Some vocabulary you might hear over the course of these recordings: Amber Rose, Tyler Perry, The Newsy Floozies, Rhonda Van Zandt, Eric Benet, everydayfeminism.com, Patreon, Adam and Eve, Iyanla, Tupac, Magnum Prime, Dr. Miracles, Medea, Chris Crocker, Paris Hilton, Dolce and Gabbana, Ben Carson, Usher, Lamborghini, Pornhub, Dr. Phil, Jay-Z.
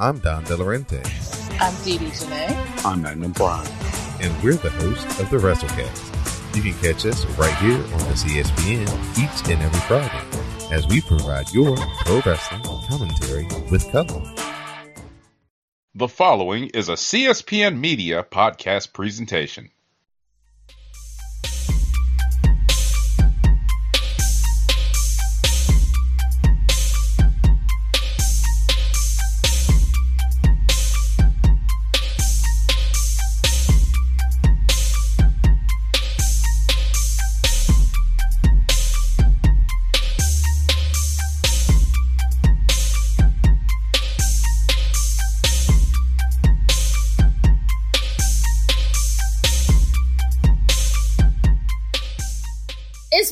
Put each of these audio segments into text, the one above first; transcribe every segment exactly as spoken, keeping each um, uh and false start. I'm Don DeLaurente. I'm Dee Dee Janae. I'm Magnum Prime. And we're the hosts of the WrestleCast. You can catch us right here on the C S P N each and every Friday as we provide your pro wrestling commentary with color. The following is a C S P N Media podcast presentation.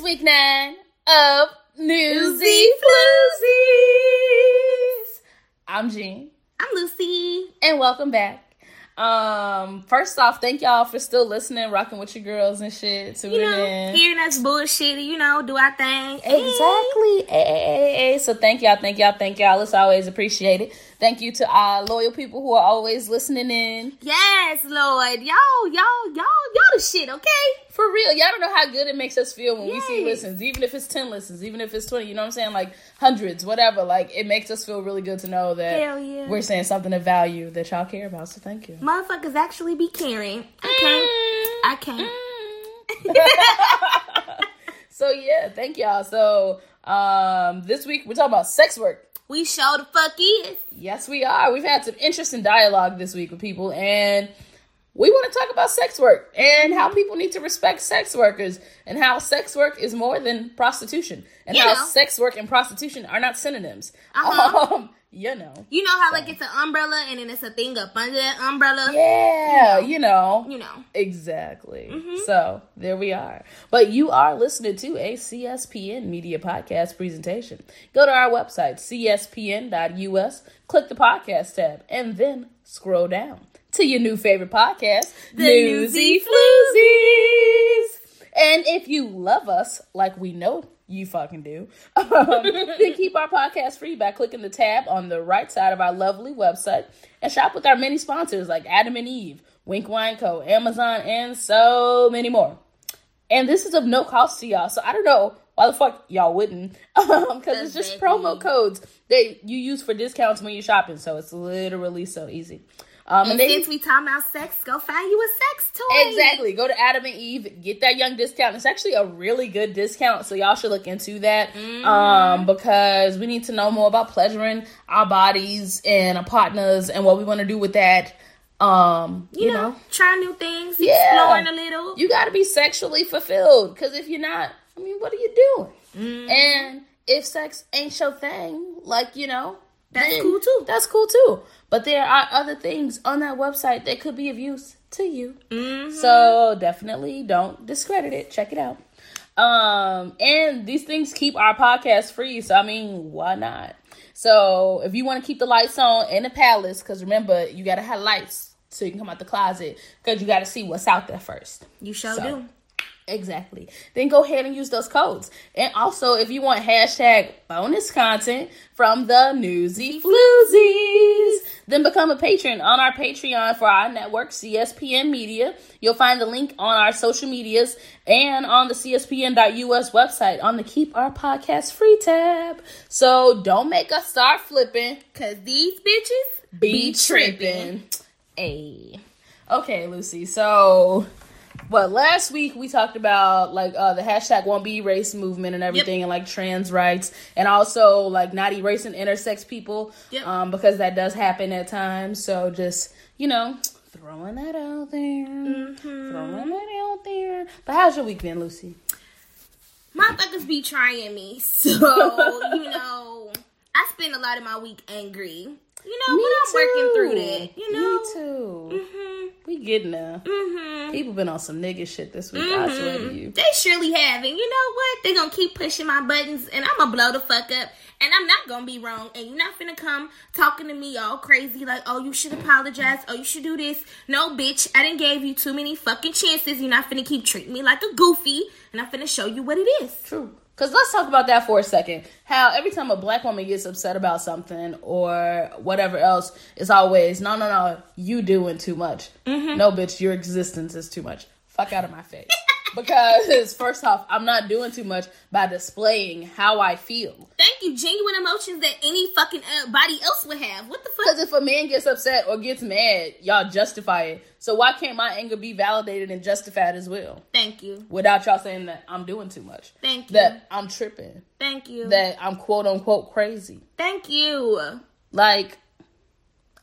Week nine of Newsy Floozies. I'm Jean. I'm Lucy. And welcome back. Um, first off, thank y'all for still listening, rocking with your girls and shit. You know, in. Hearing us bullshit, you know, do our thing. Exactly. Hey. Hey, hey, hey. So thank y'all, thank y'all, thank y'all. It's always appreciated. Thank you to our loyal people who are always listening in. Yes, Lord. Y'all, y'all, y'all, y'all the shit, okay? For real. Y'all don't know how good it makes us feel when yes. we see listens. Even if it's ten listens, even if it's twenty, you know what I'm saying? Like, hundreds, whatever. Like, it makes us feel really good to know that yeah. we're saying something of value that y'all care about. So thank you. Motherfuckers actually be caring. I can't. Mm. I can't. Mm. So, yeah, thank y'all. So, um, this week we're talking about sex work. We show the fuck is. Yes, we are. We've had some interesting dialogue this week with people, and we want to talk about sex work and how people need to respect sex workers and how sex work is more than prostitution and you how know. sex work and prostitution are not synonyms. Uh-huh. Um, you know. You know how, so. like, it's an umbrella and then it's a thing up under that umbrella? Yeah, you know. You know. You know. Exactly. Mm-hmm. So, there we are. But you are listening to a C S P N Media podcast presentation. Go to our website, c s p n dot u s, click the podcast tab, and then scroll down to your new favorite podcast, The Newsy Floozies. And if you love us, like we know you fucking do, um, then keep our podcast free by clicking the tab on the right side of our lovely website and shop with our many sponsors like Adam and Eve, Wink Wine Co., Amazon, and so many more. And this is of no cost to y'all, so I don't know why the fuck y'all wouldn't, because um, it's just promo codes that you use for discounts when you're shopping, so it's literally so easy. Um, and and since we talking about sex, go find you a sex toy. Exactly. Go to Adam and Eve. Get that young discount. It's actually a really good discount, so y'all should look into that mm. um, because we need to know more about pleasuring our bodies and our partners and what we want to do with that. Um, you, you know, know, try new things, yeah. exploring a little. You got to be sexually fulfilled, because if you're not, I mean, what are you doing? Mm. And if sex ain't your thing, like, you know, That's then, cool too. That's cool too. But there are other things on that website that could be of use to you. Mm-hmm. So definitely don't discredit it. Check it out. Um, and these things keep our podcast free. So, I mean, why not? So if you want to keep the lights on in the palace, because remember, you got to have lights so you can come out the closet, because you got to see what's out there first. You sure so. do. Exactly. Then go ahead and use those codes. And also, if you want hashtag bonus content from the Newsy Floozies, then become a patron on our Patreon for our network, C S P N Media. You'll find the link on our social medias and on the c s p n dot u s website on the Keep Our Podcast Free tab. So don't make us start flipping, because these bitches be, be tripping. Ay. Okay, Lucy. So... But last week we talked about like uh, the hashtag won't be erased movement and everything, yep. and like trans rights, and also like not erasing intersex people, yep. um, because that does happen at times. So just, you know, throwing that out there, mm-hmm. throwing that out there. But how's your week been, Lucy? Motherfuckers be trying me, so you know I spend a lot of my week angry. You know, we're not working through that. You know, me too. Mm-hmm. We getting there. Mm-hmm. People been on some nigga shit this week. Mm-hmm. I swear to you, they surely have. And you know what? They gonna keep pushing my buttons, and I'm gonna blow the fuck up. And I'm not gonna be wrong. And you're not finna come talking to me all crazy like, oh, you should apologize. Oh, you should do this. No, bitch. I done gave you too many fucking chances. You're not finna keep treating me like a goofy. And I'm finna show you what it is. True. Because let's talk about that for a second. How every time a black woman gets upset about something or whatever else, it's always, no, no, no, you doing too much. Mm-hmm. No, bitch, your existence is too much. Fuck out of my face. Because, first off, I'm not doing too much by displaying how I feel. Thank you. Genuine emotions that any fucking uh, body else would have. What the fuck? Because if a man gets upset or gets mad, y'all justify it. So why can't my anger be validated and justified as well? Thank you. Without y'all saying that I'm doing too much. Thank you. That I'm tripping. Thank you. That I'm quote unquote crazy. Thank you. Like,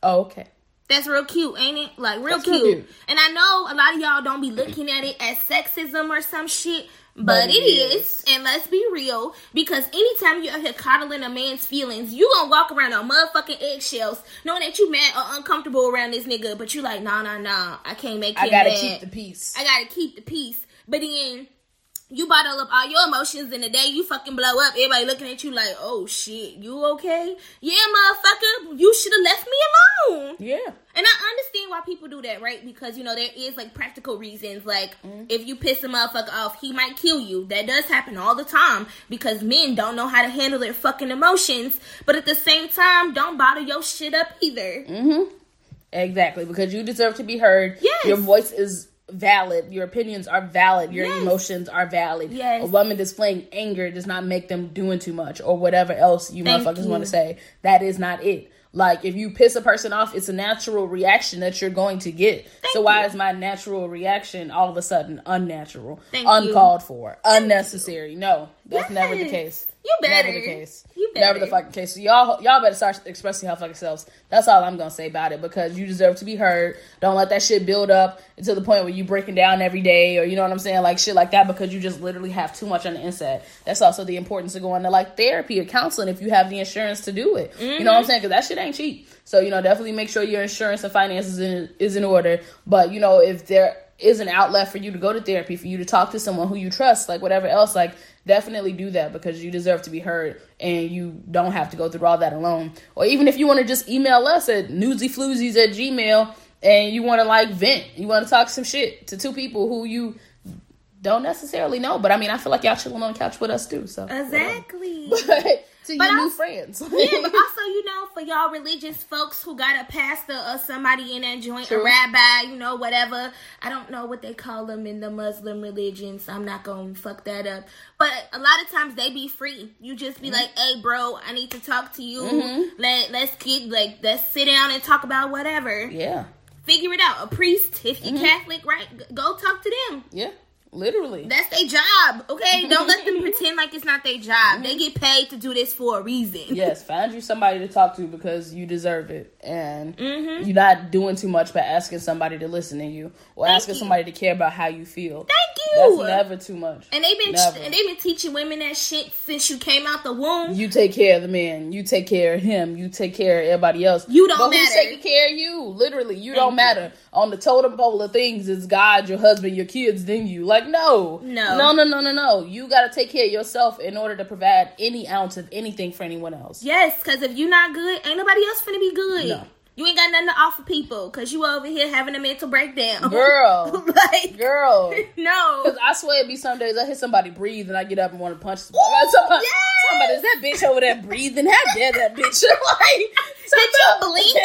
oh, okay. That's real cute, ain't it? Like, real cute. cute. And I know a lot of y'all don't be looking at it as sexism or some shit, but, but it is. is. And let's be real, because anytime you're out here coddling a man's feelings, you gonna walk around on motherfucking eggshells knowing that you mad or uncomfortable around this nigga, but you like, nah, nah, nah, I can't make him I gotta mad. keep the peace. I gotta keep the peace. But then, you bottle up all your emotions, and the day you fucking blow up, everybody looking at you like, oh, shit, you okay? Yeah, motherfucker, you should have left me alone. Yeah. And I understand why people do that, right? Because, you know, there is, like, practical reasons. Like, mm-hmm. if you piss a motherfucker off, he might kill you. That does happen all the time because men don't know how to handle their fucking emotions. But at the same time, don't bottle your shit up either. Mm-hmm. Exactly, because you deserve to be heard. Yes. Your voice is valid, your opinions are valid, your yes. emotions are valid. Yes. A woman displaying anger does not make them doing too much or whatever else you Thank motherfuckers want to say. That is not it. Like, if you piss a person off, it's a natural reaction that you're going to get. Thank so why you. Is my natural reaction all of a sudden unnatural, Thank uncalled you. For, Thank unnecessary? You. No, that's yes. never the case. You better. Never the case. You better. Never the fucking case. So y'all, y'all better start expressing y'all fucking selves. That's all I'm gonna say about it because you deserve to be heard. Don't let that shit build up to the point where you breaking down every day or you know what I'm saying, like shit like that because you just literally have too much on the inside. That's also the importance of going to like therapy or counseling if you have the insurance to do it. Mm-hmm. You know what I'm saying? Because that shit ain't cheap. So you know, definitely make sure your insurance and finances is in, is in order. But you know, if there is an outlet for you to go to therapy, for you to talk to someone who you trust, like whatever else, like. Definitely do that because you deserve to be heard and you don't have to go through all that alone. Or even if you want to just email us at newsyfloozies at gmail and you want to like vent, you want to talk some shit to two people who you don't necessarily know. But I mean, I feel like y'all chilling on the couch with us too. So exactly. To but your also, new friends. Yeah, but also, you know, for y'all religious folks who got a pastor or somebody in that joint, True. A rabbi, you know, whatever. I don't know what they call them in the Muslim religion, so I'm not going to fuck that up. But a lot of times they be free. You just be mm-hmm. like, hey, bro, I need to talk to you. Mm-hmm. Let, let's get, like, let's sit down and talk about whatever. Yeah. Figure it out. A priest, if you're mm-hmm. Catholic, right? Go talk to them. Yeah. Literally. That's their job, okay? Don't let them pretend like it's not their job. They get paid to do this for a reason. Yes, find you somebody to talk to because you deserve it. And mm-hmm. you're not doing too much by asking somebody to listen to you or Thank asking you. Somebody to care about how you feel. Thank you. That's never too much. And they've been ch- and they've been teaching women that shit since you came out the womb. You take care of the man. You take care of him. You take care of everybody else. You don't but matter. Who's taking care of you? Literally, you Thank don't matter. You. On the totem pole of things is God, your husband, your kids, then you. Like, No. no, no, no, no, no, no. You got to take care of yourself in order to provide any ounce of anything for anyone else. Yes, because if you're not good, ain't nobody else finna be good. No. You ain't got nothing to offer people because you over here having a mental breakdown. Girl. like, girl. No. Because I swear it'd be some days I hear somebody breathe and I get up and want to punch somebody. Ooh, somebody, yes! somebody, is that bitch over there breathing? How dare that bitch? like, bitch, you blink?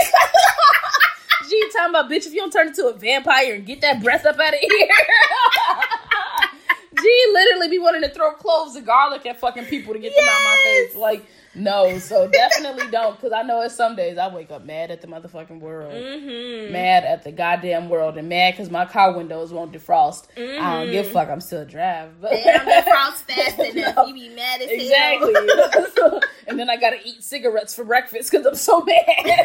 She talking about, bitch, if you don't turn into a vampire and get that breath up out of here. She literally be wanting to throw cloves of garlic at fucking people to get yes. them out of my face. Like, no. So definitely don't. Because I know it's some days I wake up mad at the motherfucking world. Mm-hmm. Mad at the goddamn world. And mad because my car windows won't defrost. Mm-hmm. I don't give a fuck. I'm still driving. But yeah, I'm defrost fast enough. No. You be mad as exactly. hell. Exactly. And then I got to eat cigarettes for breakfast because I'm so mad.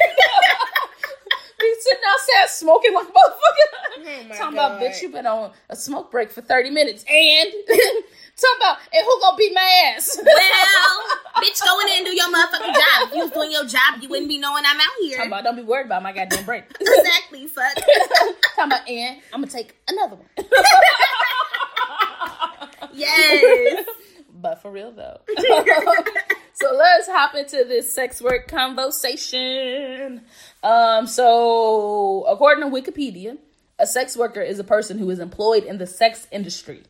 Be sitting outside smoking like a motherfucker. Oh talking God. About, bitch, you been on a smoke break for thirty minutes. And talking about, and who gonna beat my ass? Well, bitch, go in there and do your motherfucking job. If you was doing your job, you wouldn't be knowing I'm out here. Talking about, don't be worried about my goddamn break. Exactly, fuck. Talking about, and I'm gonna take another one. Yes. But for real, though. So let's hop into this sex work conversation. Um, so according to Wikipedia, a sex worker is a person who is employed in the sex industry.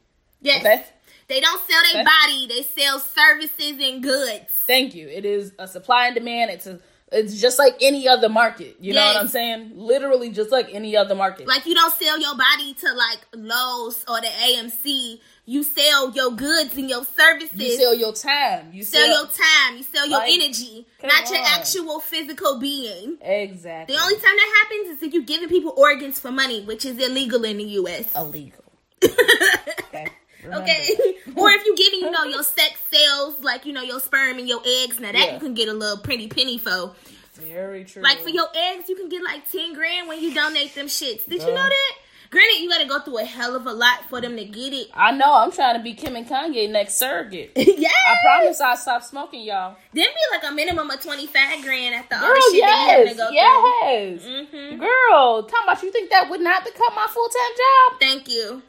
Yes. Okay? They don't sell their body. They sell services and goods. Thank you. It is a supply and demand. It's a, it's just like any other market. You yes. know what I'm saying? Literally just like any other market. Like, you don't sell your body to like Lowe's or the A M C. You sell your goods and your services. You sell your time. You sell, sell your time. You sell your like, energy. Not on. Your actual physical being. Exactly. The only time that happens is if you're giving people organs for money, which is illegal in the U S Illegal. Okay. Okay. Or if you're giving, you know, your sex cells, like, you know, your sperm and your eggs. Now that yeah. you can get a little pretty penny for. Very true. Like, for your eggs, you can get like ten grand when you donate them shits. Did Girl. You know that? Granted, you gotta go through a hell of a lot for them to get it. I know. I'm trying to be Kim and Kanye next surrogate. Yeah. I promise I'll stop smoking, y'all. Then be like a minimum of twenty-five grand after all the shit that you have to go yes. through. Yes. Mm-hmm. Girl, talking about you think that would not become my full time job? Thank you.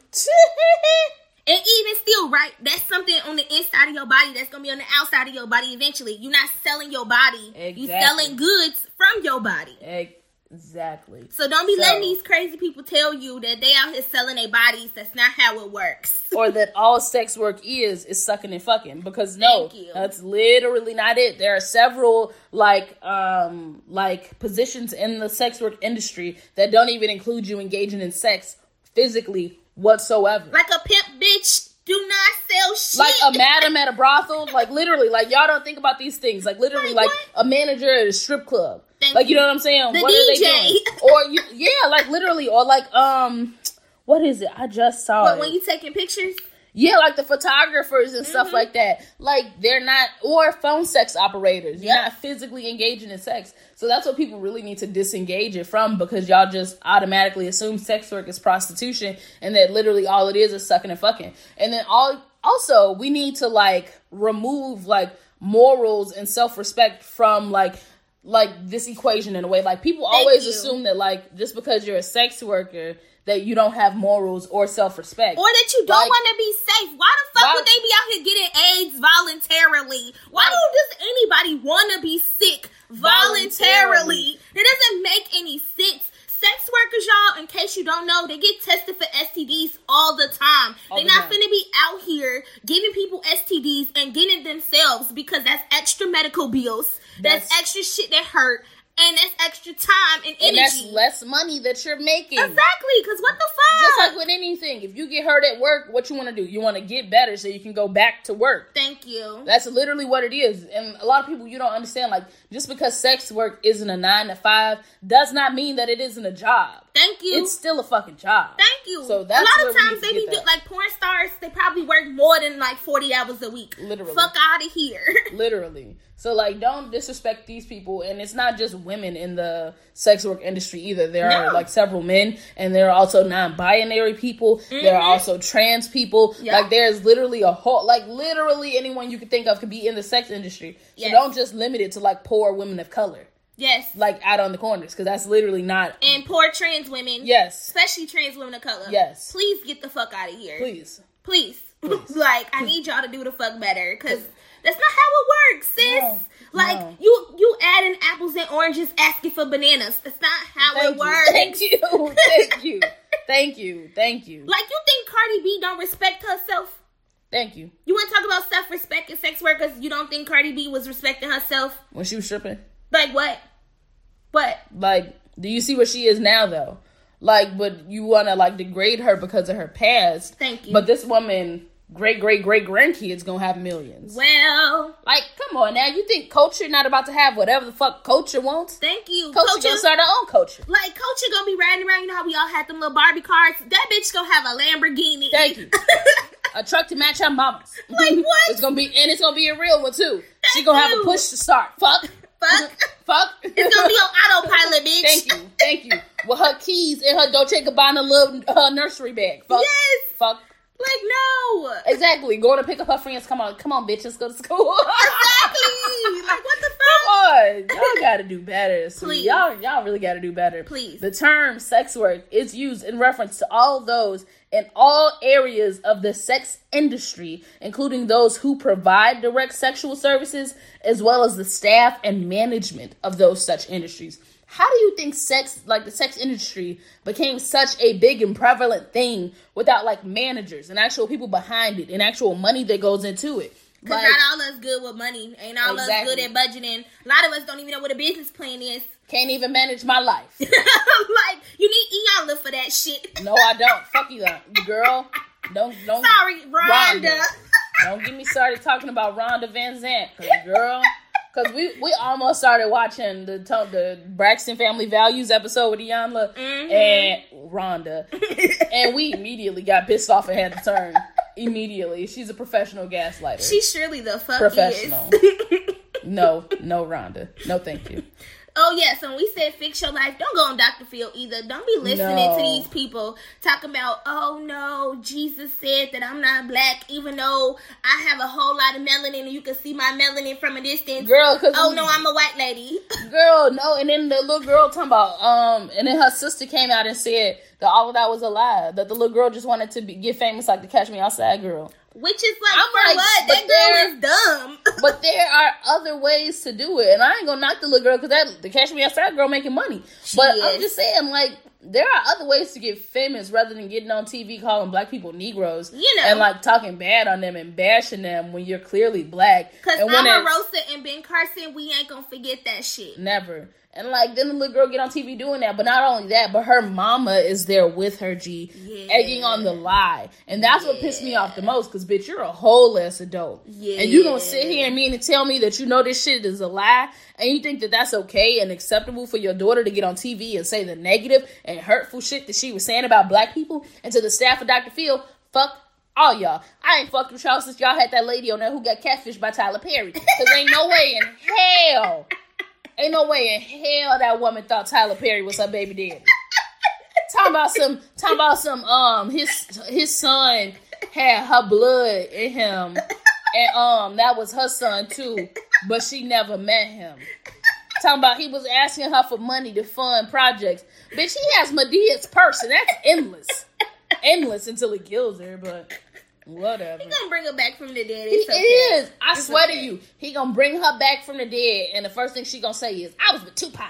And even still, right, that's something on the inside of your body that's going to be on the outside of your body eventually. You're not selling your body. Exactly. You're selling goods from your body. Exactly. So don't be so, letting these crazy people tell you that they out here selling their bodies. That's not how it works. Or that all sex work is, is sucking and fucking. Because no, that's literally not it. There are several, like, um, like positions in the sex work industry that don't even include you engaging in sex physically whatsoever. Like a pimp bitch do not sell shit. Like a madam at a brothel. Like, literally, like, y'all don't think about these things. Like, literally, like, like a manager at a strip club. Thank like you. You know what I'm saying? The what D J. Are they doing? Or you, yeah, like literally, or like um what is it? I just saw what, it. When you taking pictures? Yeah, like the photographers and mm-hmm. stuff like that. Like, they're not, or phone sex operators. You're yep. not physically engaging in sex. So that's what people really need to disengage it from, because y'all just automatically assume sex work is prostitution and that literally all it is is sucking and fucking. And then all, also, we need to, like, remove, like, morals and self-respect from, like, like this equation in a way. Like, people Thank always you. Assume that, like, just because you're a sex worker, that you don't have morals or self-respect. Or that you don't like, want to be safe. Why the fuck why, would they be out here getting AIDS voluntarily? Why like, do, does anybody want to be sick voluntarily? voluntarily? That doesn't make any sense. Sex workers, y'all, in case you don't know, they get tested for S T Ds all the time. All They're the not time. Finna be out here giving people S T Ds and getting themselves, because that's extra medical bills. That's, that's extra shit that hurt. And that's extra time and energy. And that's less money that you're making. Exactly, because what the fuck? Just like with anything, if you get hurt at work, what you want to do? You want to get better so you can go back to work. Thank you. That's literally what it is. And a lot of people, you don't understand, like, just because sex work isn't a nine to five does not mean that it isn't a job. Thank you. It's still a fucking job. Thank you. So that's a lot of times they be do, like, porn stars, they probably work more than like forty hours a week. Literally. Fuck out of here. Literally. So, like, don't disrespect these people. And it's not just women in the sex work industry either. There no. are, like, several men, and there are also non-binary people. Mm-hmm. There are also trans people. Yep. Like, there's literally a whole, like, literally anyone you could think of could be in the sex industry. Yes. So don't just limit it to, like, poor women of color. Yes. Like, out on the corners, because that's literally not... And poor trans women. Yes. Especially trans women of color. Yes. Please get the fuck out of here. Please. Please. Please. Like, I need y'all to do the fuck better, because... That's not how it works, sis. No, like, no. you you adding apples and oranges, asking for bananas. That's not how Thank it you. Works. Thank you. Thank you. Thank you. Thank you. Like, you think Cardi B don't respect herself? Thank you. You want to talk about self-respect and sex workers? You don't think Cardi B was respecting herself? When she was stripping? Like, what? What? Like, do you see where she is now, though? Like, but you want to, like, degrade her because of her past. Thank you. But this woman... great great great grandkids gonna have millions. Well, like, come on now. You think culture not about to have whatever the fuck culture wants? Thank you. Culture, culture gonna start her own culture. Like, culture gonna be riding around. You know how we all had them little Barbie cars? That bitch gonna have a Lamborghini. Thank you. A truck to match her mama's. Like, what? It's gonna be, and it's gonna be a real one too. Thank she gonna you. Have a push to start. Fuck. Fuck. Fuck. It's gonna be on autopilot, bitch. Thank you. Thank you. With her keys and her Dolce and Gabbana little uh, nursery bag. Fuck. Yes. Fuck. Like, no. Exactly. Going to pick up her friends. Come on. Come on, bitch. Let's go to school. Exactly. Like, what the fuck? Come on. Y'all got to do better. So Please. Y'all, y'all really got to do better. Please. The term sex work is used in reference to all those in all areas of the sex industry, including those who provide direct sexual services, as well as the staff and management of those such industries. How do you think sex, like the sex industry, became such a big and prevalent thing without like managers and actual people behind it and actual money that goes into it? Because like, not all of us good with money. Ain't all exactly. us good at budgeting. A lot of us don't even know what a business plan is. Can't even manage my life. Like, you need Iyanla for that shit. No, I don't. Fuck you, girl. Don't, don't. Sorry, Rhonda. Rhonda. Don't get me started talking about Rhonda Van Zandt, cause girl. Because we, we almost started watching the the Braxton Family Values episode with Iyanla mm-hmm. and Rhonda. And we immediately got pissed off and had to turn. Immediately. She's a professional gaslighter. She surely the fuck professional. Is. No, no Rhonda. No thank you. Oh, yes, and we said fix your life. Don't go on Doctor Phil either. Don't be listening no. to these people talking about, oh, no, Jesus said that I'm not black, even though I have a whole lot of melanin and you can see my melanin from a distance. Girl, cause oh, we, no, I'm a white lady. Girl, no, and then the little girl talking about, um, and then her sister came out and said that all of that was a lie, that the little girl just wanted to be, get famous like the Catch Me Outside girl. Which is like, I'm like what? That girl there, is dumb. But there are other ways to do it. And I ain't gonna knock the little girl because that the Catch Me Outside girl making money. She but is. I'm just saying, like, there are other ways to get famous rather than getting on T V calling black people Negroes. You know. And like talking bad on them and bashing them when you're clearly black. Because Mama Rosa and Ben Carson, we ain't gonna forget that shit. Never. And like, then the little girl get on T V doing that. But not only that, but her mama is there with her, G, yeah. egging on the lie. And that's yeah. what pissed me off the most. Because, bitch, you're a whole ass adult. Yeah. And you gonna sit here and mean to tell me that you know this shit is a lie? And you think that that's okay and acceptable for your daughter to get on T V and say the negative and hurtful shit that she was saying about black people? And to the staff of Doctor Phil, fuck all y'all. I ain't fucked with y'all since y'all had that lady on there who got catfished by Tyler Perry. Because ain't no way in hell... Ain't no way in hell that woman thought Tyler Perry was her baby daddy. Talking about some, talking about some, um, his, his son had her blood in him. And, um, that was her son too, but she never met him. Talking about he was asking her for money to fund projects. Bitch, he has Medea's purse and that's endless. Endless until he kills her, but... Whatever. He gonna bring her back from the dead. It's he okay. is. I it's swear okay. to you. He gonna bring her back from the dead, and the first thing she gonna say is, I was with Tupac.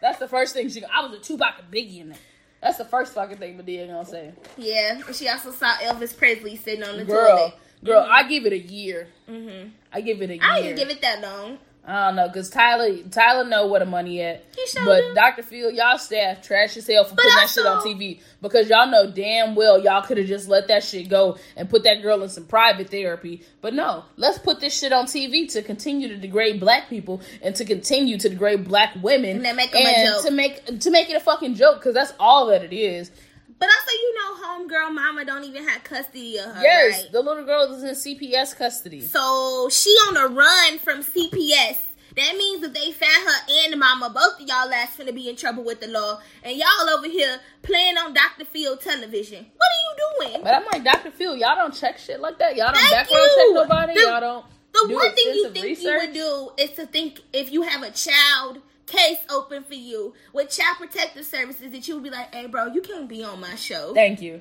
That's the first thing she gonna I was with Tupac and Biggie in that. That's the first fucking thing Madea gonna say. Yeah. She also saw Elvis Presley sitting on the girl, toilet. Girl, mm-hmm. I give it a year. Mm-hmm. I give it a year. I didn't give it that long. I don't know, because Tyler Tyler know where the money at. He sure but do. Doctor Phil, y'all staff trash as hell for but putting also, that shit on T V. Because y'all know damn well y'all could have just let that shit go and put that girl in some private therapy. But no, let's put this shit on T V to continue to degrade black people and to continue to degrade black women. And then make them and a joke. To make, to make it a fucking joke, because that's all that it is. But also, you know, homegirl mama don't even have custody of her, yes, right? The little girl is in C P S custody. So, she on the run from C P S. That means if they found her and mama, both of y'all ass finna be in trouble with the law. And y'all over here playing on Doctor Phil television. What are you doing? But I'm like, Doctor Phil, y'all don't check shit like that? Y'all don't Thank background you. check nobody? The, y'all don't The do one thing you think research? you would do is to think if you have a child... case open for you with child protective services that you would be like, hey bro, you can't be on my show. Thank you.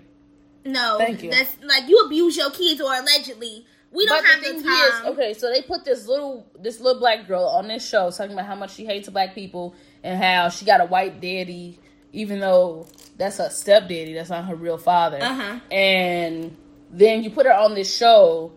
No, thank you. That's like you abuse your kids or allegedly. We don't but have the thing time. Is, okay, so they put this little this little black girl on this show talking about how much she hates black people and how she got a white daddy, even though that's her stepdaddy, that's not her real father. Uh-huh. And then you put her on this show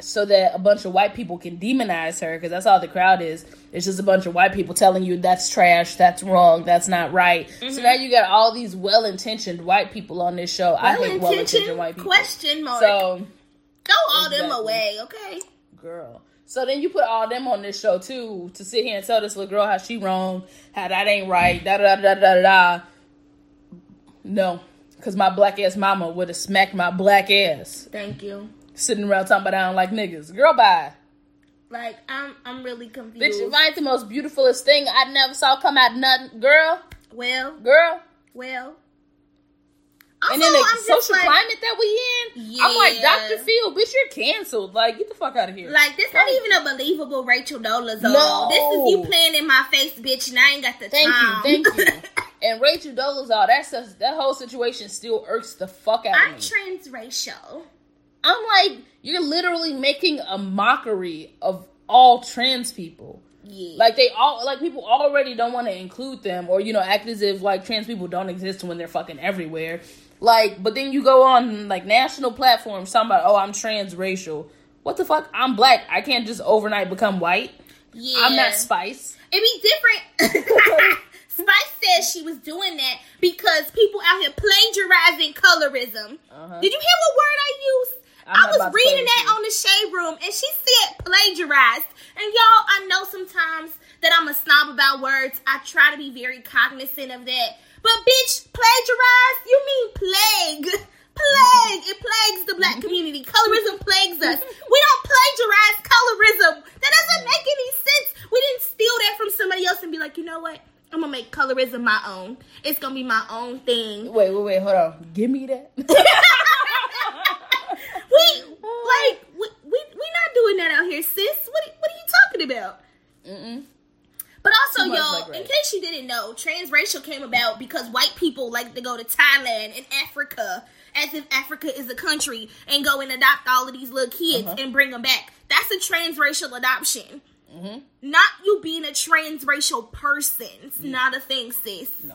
so that a bunch of white people can demonize her, because that's all the crowd is. It's just a bunch of white people telling you that's trash, that's wrong, that's not right. Mm-hmm. So now you got all these well-intentioned white people on this show. I hate well-intentioned white people. Question mark. So throw all exactly. them away, okay? Girl. So then you put all them on this show too to sit here and tell this little girl how she wrong, how that ain't right, da da da da da da. No, because my black ass mama would have smacked my black ass. Thank you. Sitting around talking about I don't like niggas. Girl, bye. Like, I'm I'm really confused. Bitch, if I ain't the most beautifulest thing I never saw come out of nothing. Girl. Well. Girl. Well. Also, and then the I'm social like, climate that we in, yeah. I'm like, Doctor Phil, bitch, you're canceled. Like, get the fuck out of here. Like, this like, not even a believable Rachel Dolezal. No. This is you playing in my face, bitch, and I ain't got the thank time. Thank you, thank you. And Rachel Dolezal, that's a, that whole situation still irks the fuck out I'm of me. I'm transracial. I'm like, you're literally making a mockery of all trans people. Yeah. Like, they all, like, people already don't want to include them or, you know, act as if, like, trans people don't exist when they're fucking everywhere. Like, but then you go on, like, national platforms talking about, oh, I'm transracial. What the fuck? I'm black. I can't just overnight become white. Yeah. I'm not Spice. It'd be different. Spice said she was doing that because people out here plagiarizing colorism. Uh-huh. Did you hear what word I used? I'm I was reading that on the Shade Room, and she said plagiarized. And y'all, I know sometimes that I'm a snob about words. I try to be very cognizant of that. But bitch, plagiarized? You mean plague. Plague. It plagues the black community. Colorism plagues us. We don't plagiarize colorism. That doesn't make any sense. We didn't steal that from somebody else and be like, you know what? I'm gonna make colorism my own. It's gonna be my own thing. Wait, wait, wait. Hold on. Give me that. we like we, we we not doing that out here, sis. What are, what are you talking about? Mm-mm. But also, y'all, like, right. In case you didn't know, transracial came about because white people like to go to Thailand and Africa, as if Africa is a country, and go and adopt all of these little kids uh-huh. and bring them back. That's a transracial adoption. Mm-hmm. Not you being a transracial person. It's mm. not a thing, sis. No.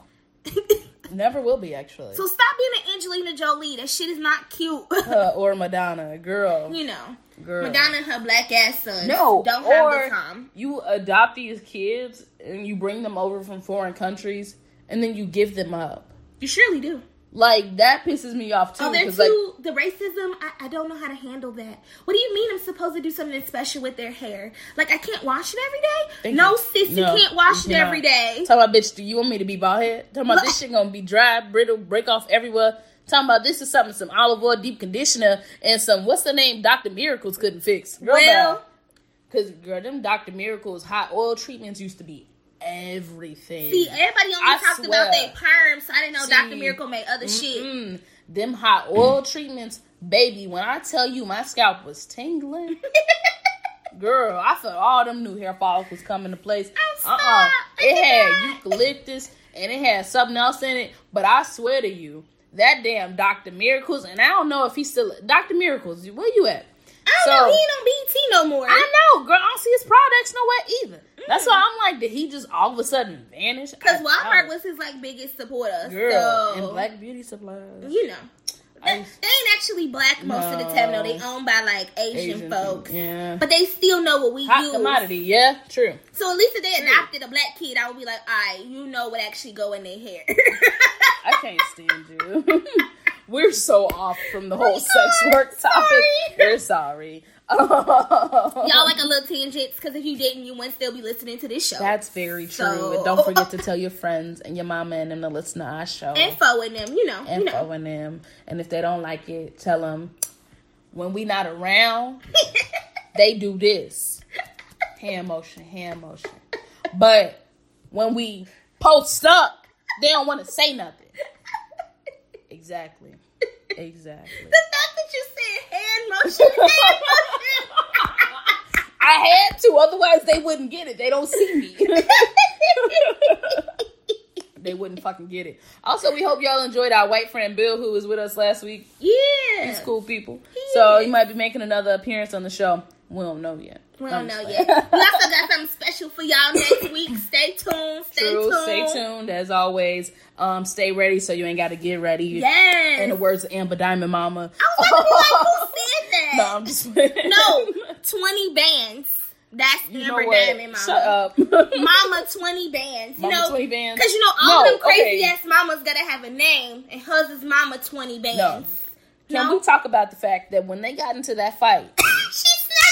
Never will be, actually. So stop being an Angelina Jolie. That shit is not cute. uh, or Madonna. Girl. You know. Girl. Madonna and her black ass son. No. Don't have the time. You adopt these kids and you bring them over from foreign countries and then you give them up. You surely do. Like, that pisses me off, too. Oh, they're too, like, the racism, I, I don't know how to handle that. What do you mean I'm supposed to do something special with their hair? Like, I can't wash it every day? No, you. sis, no, you can't wash you it cannot. every day. Talking about, bitch, do you want me to be bald head? Talking about, this shit gonna be dry, brittle, break off everywhere. Talking about, this is something, some olive oil, deep conditioner, and some, what's the name, Doctor Miracles couldn't fix. Girl, well. Because, girl, them Doctor Miracles hot oil treatments used to be everything. See, everybody only I talked swear. about their perm, so I didn't know See, Doctor Miracle made other mm-mm. shit. Them hot oil treatments, baby, when I tell you my scalp was tingling. Girl, I felt all them new hair follicles come into place. I'm uh-uh. Stop. It had eucalyptus and it had something else in it, but I swear to you, that damn Doctor Miracles, and I don't know if he's still, Doctor Miracles, where you at? I don't so, know, he ain't on B E T no more. I know, girl, I don't see his products nowhere either. That's why I'm like, did he just all of a sudden vanish? Because Walmart was his, like, biggest supporter. Girl, so. And black beauty supplies. You know. They, they ain't actually black most no. of the time, though. They owned by, like, Asian, Asian folks. Yeah. But they still know what we Hot use. Hot commodity, yeah, true. So at least if they adopted true. a black kid, I would be like, all right, you know what actually go in their hair. I can't stand you. We're so off from the whole oh sex God, work topic. Sorry. We're sorry. Oh. Y'all like a little tangent, because if you didn't, you wouldn't still be listening to this show. That's very true. So. And don't forget to tell your friends and your mama and them to listen to our show. And following them, you know. And you know. following them. And if they don't like it, tell them, when we not around, they do this. Hand motion, hand motion. But when we post up, they don't want to say nothing. Exactly. Exactly. The fact that you said hand motion, hand motion. I had to, otherwise they wouldn't get it. They don't see me. They wouldn't fucking get it. Also, we hope y'all enjoyed our white friend Bill, who was with us last week. Yeah. He's cool people. He so is. He might be making another appearance on the show. We don't know yet. We don't I'm know yet. We also got something special for y'all next week. Stay tuned. Stay True, tuned. Stay tuned. As always, um, stay ready so you ain't got to get ready. Yes. In the words of Amber Diamond Mama. I was about oh. to be like, who said that? No, I'm just kidding. No, twenty bands. That's you Amber Diamond Mama. Shut up. Mama twenty bands. You Mama know, twenty bands. Because you know, all no, of them crazy okay. ass mamas got to have a name. And hers is Mama twenty bands. No. Can no? we talk about the fact that when they got into that fight,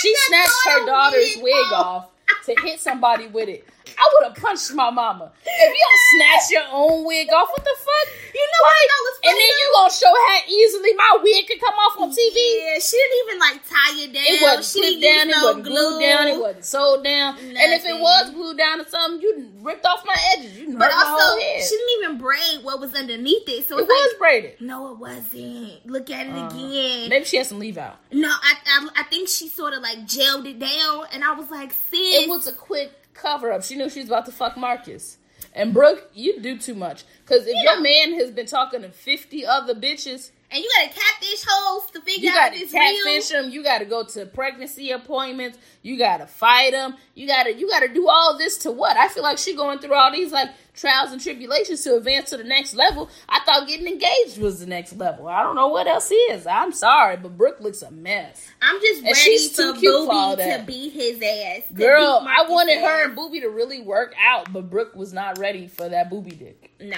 she snatched her daughter's wig off to hit somebody with it. I would have punched my mama. If you don't snatch your own wig off, what the fuck? You know what? Like, and then you gonna show how easily my wig could come off on T V. Yeah, she didn't even like tie it down. It wasn't she clipped down. No it wasn't glue. glued down. It wasn't sewed down. Nothing. And if it was glued down or something, you ripped off my edges. You but also, she didn't even braid what was underneath it. So it, it was like, braided. No, it wasn't. Look at it uh, again. Maybe she had some leave out. No, I, I I think she sort of like gelled it down, and I was like, sis, it was a quick cover up. She knew she was about to fuck Marcus. And Brooke, you do too much. Because if you your know, man has been talking to fifty other bitches. And you got to catfish hoes to figure out this real. You got to catfish them. You got to go to pregnancy appointments. You got to fight them. You got to you got to do all this to what? I feel like she going through all these like trials and tribulations to advance to the next level. I thought getting engaged was the next level. I don't know what else is. I'm sorry, but Brooke looks a mess. I'm just and ready she's for too cute Booby for to beat his ass. Girl, I wanted ass. her and Booby to really work out, but Brooke was not ready for that booby dick. Nah.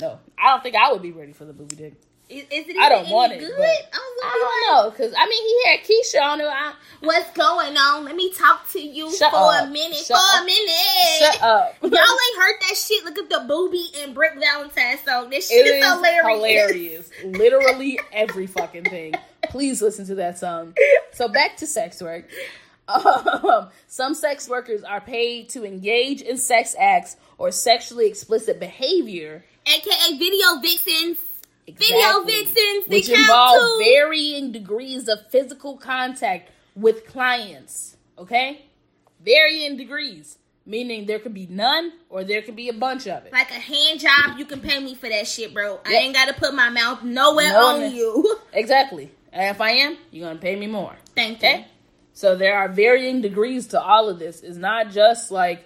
No. I don't think I would be ready for the booby dick. Is, is it I don't any want it. Good? I, I don't know, because I mean, he had Keisha on him. I, What's going on? Let me talk to you for up. a minute. Shut for up. a minute. Shut up. Y'all ain't heard that shit. Look at the Booby and Brooke Valentine song. This shit is, is hilarious. hilarious. Literally every fucking thing. Please listen to that song. So back to sex work. Um, some sex workers are paid to engage in sex acts or sexually explicit behavior, aka video vixens. Exactly. Video vixens, they which involve too. varying degrees of physical contact with clients. Okay, varying degrees, meaning there could be none or there could be a bunch of it. Like a hand job, you can pay me for that shit, bro. Yep. I ain't got to put my mouth nowhere no on you. Exactly. And if I am, you're gonna pay me more. Thank okay? you. So there are varying degrees to all of this. It's not just like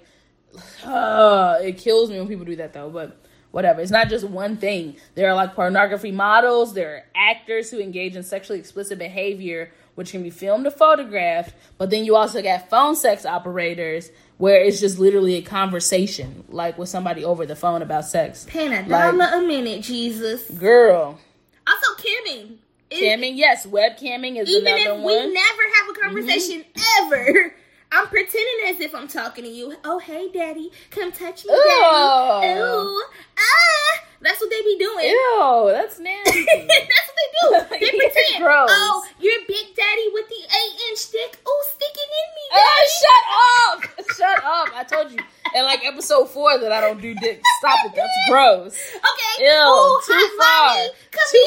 uh, it kills me when people do that though, but. Whatever. It's not just one thing. There are like pornography models. There are actors who engage in sexually explicit behavior, which can be filmed or photographed. But then you also got phone sex operators where it's just literally a conversation, like with somebody over the phone about sex. Paying a dollar like, a minute, Jesus. Girl. Also, camming. Camming, yes. Web camming is another one. Even if we never have a conversation mm-hmm. ever. I'm pretending as if I'm talking to you. Oh, hey, daddy. Come touch me, Ew. daddy. Ooh. Ah. That's what they be doing. Ew, that's nasty. That's what they do. They pretend. Gross. Oh, you're big daddy with the eight-inch stick. Ooh, stick it in me, daddy. Oh, shut up. Shut up. I told you. And like episode four that I don't do dick. Stop it. That's gross. Okay. Ew, Ooh, too hi, far. Mommy. Come too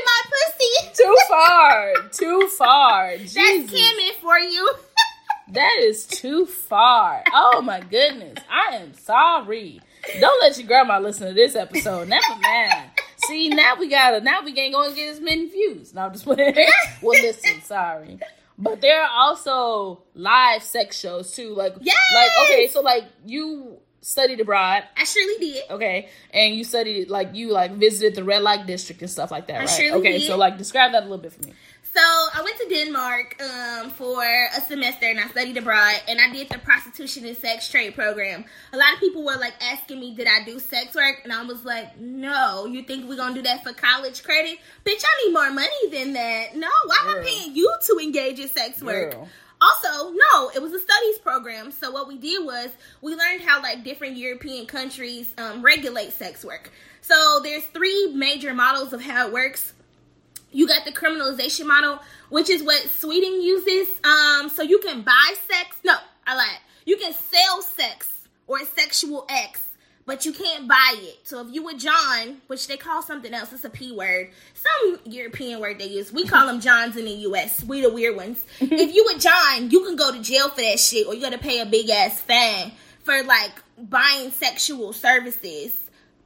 here. Far. Stick your tongue in my pussy. Too far. Too far. Jesus. That's camming for you. That is too far. Oh, my goodness. I am sorry. Don't let your grandma listen to this episode. Never mind. See, now we gotta, now we ain't gonna get as many views. No, I'm just playing. Well, listen, sorry. But there are also live sex shows, too. Like, yes! like okay, so, like, you studied abroad. I surely did. Okay. And you studied, like, you, like, visited the red light district and stuff like that, I right? Surely okay, did. So, like, describe that a little bit for me. So, I went to Denmark um, for a semester, and I studied abroad, and I did the prostitution and sex trade program. A lot of people were, like, asking me, did I do sex work? And I was like, no. You think we're going to do that for college credit? Bitch, I need more money than that. No, why am I paying you to engage in sex work? Girl. Also, no, it was a studies program. So, what we did was we learned how, like, different European countries um, regulate sex work. So, there's three major models of how it works. You got the criminalization model, which is what Sweden uses. Um, so you can buy sex. No, I lied. You can sell sex or sexual acts, but you can't buy it. So if you were John, which they call something else, it's a P word, some European word they use. We call them Johns in the U S. We the weird ones. If you were John, you can go to jail for that shit, or you got to pay a big ass fine for like buying sexual services.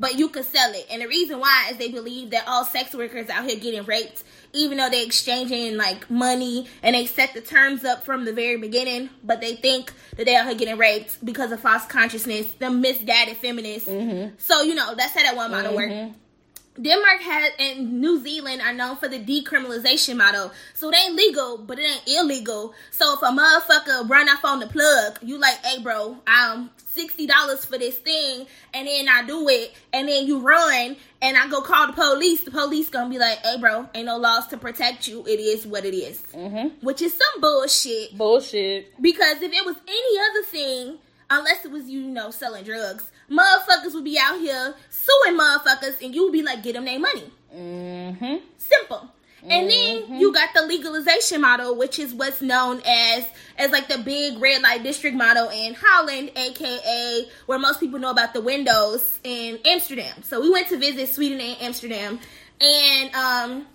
But you could sell it. And the reason why is they believe that all sex workers out here getting raped, even though they exchanging like money and they set the terms up from the very beginning, but they think that they out here getting raped because of false consciousness, the misguided feminists. Mm-hmm. So, you know, that's how that one model mm-hmm. works. Denmark has, and New Zealand are known for the decriminalization model. So it ain't legal, but it ain't illegal. So if a motherfucker run off on the plug, you like, hey bro, um, sixty dollars for this thing, and then I do it, and then you run, and I go call the police. The police gonna be like, hey bro, ain't no laws to protect you. It is what it is. Mm-hmm. Which is some bullshit. Bullshit. Because if it was any other thing, unless it was, you know, selling drugs, motherfuckers would be out here suing motherfuckers, and you would be like, get them their money. Mm-hmm. Simple. Mm-hmm. And then you got the legalization model, which is what's known as, as like the big red light district model in Holland, a k a where most people know about the windows in Amsterdam. So we went to visit Sweden and Amsterdam, and um,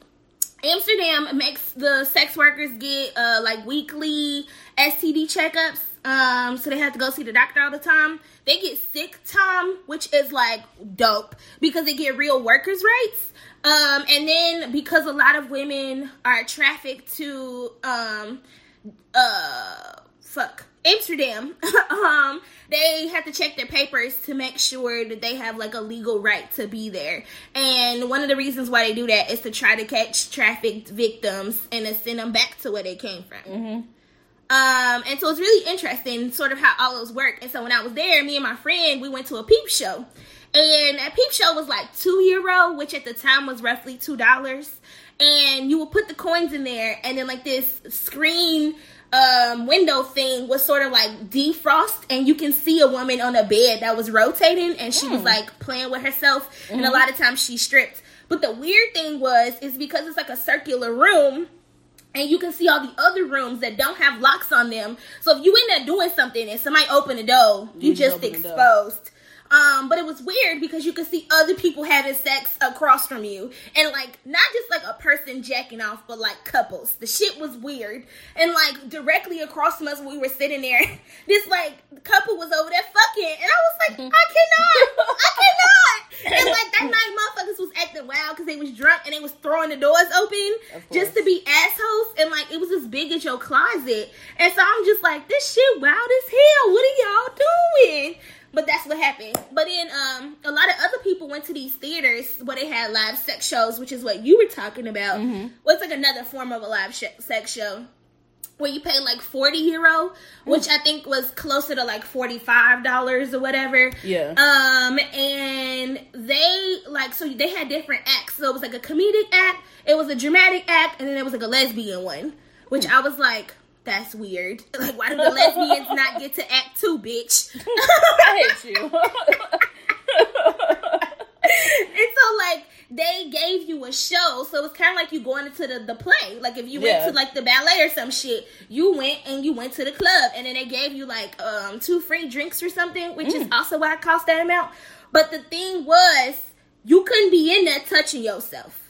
Amsterdam makes the sex workers get uh, like weekly S T D checkups. Um, so they have to go see the doctor all the time. They get sick time, which is like dope because they get real workers' rights. Um, and then because a lot of women are trafficked to, um, uh, fuck, Amsterdam, um, they have to check their papers to make sure that they have like a legal right to be there. And one of the reasons why they do that is to try to catch trafficked victims and to send them back to where they came from. Mm-hmm. Um, and so it's really interesting sort of how all those work. And so when I was there, me and my friend, we went to a peep show. And a peep show was like two euro, which at the time was roughly two dollars. And you would put the coins in there, and then like this screen um, window thing was sort of like defrost, and you can see a woman on a bed that was rotating, and she mm. was like playing with herself. Mm-hmm. And a lot of times she stripped. But the weird thing was, is because it's like a circular room, and you can see all the other rooms that don't have locks on them. So if you end up doing something and somebody open the door, you, you just exposed. Um, but it was weird because you could see other people having sex across from you. And, like, not just, like, a person jacking off, but, like, couples. The shit was weird. And, like, directly across from us when we were sitting there, this, like, couple was over there fucking. And I was like, I cannot. I cannot. And, like, that night motherfuckers was acting wild because they was drunk and they was throwing the doors open just to be assholes. And, like, it was as big as your closet. And so I'm just like, this shit wild as hell. What are y'all doing? But that's what happened. But then um, a lot of other people went to these theaters where they had live sex shows, which is what you were talking about. Mm-hmm. Well, it's like another form of a live sh- sex show where you pay like forty euro, which mm. I think was closer to like forty-five dollars or whatever. Yeah. Um, and they like, so they had different acts. So it was like a comedic act, it was a dramatic act, and then it was like a lesbian one, which mm. I was like, that's weird. Like, why do the lesbians not get to act too, bitch? I hate you. And so, like, they gave you a show. So, it's kind of like you going into the, the play. Like, if you yeah. went to, like, the ballet or some shit, you went and you went to the club. And then they gave you, like, um, two free drinks or something, which mm. is also why it cost that amount. But the thing was, you couldn't be in there touching yourself.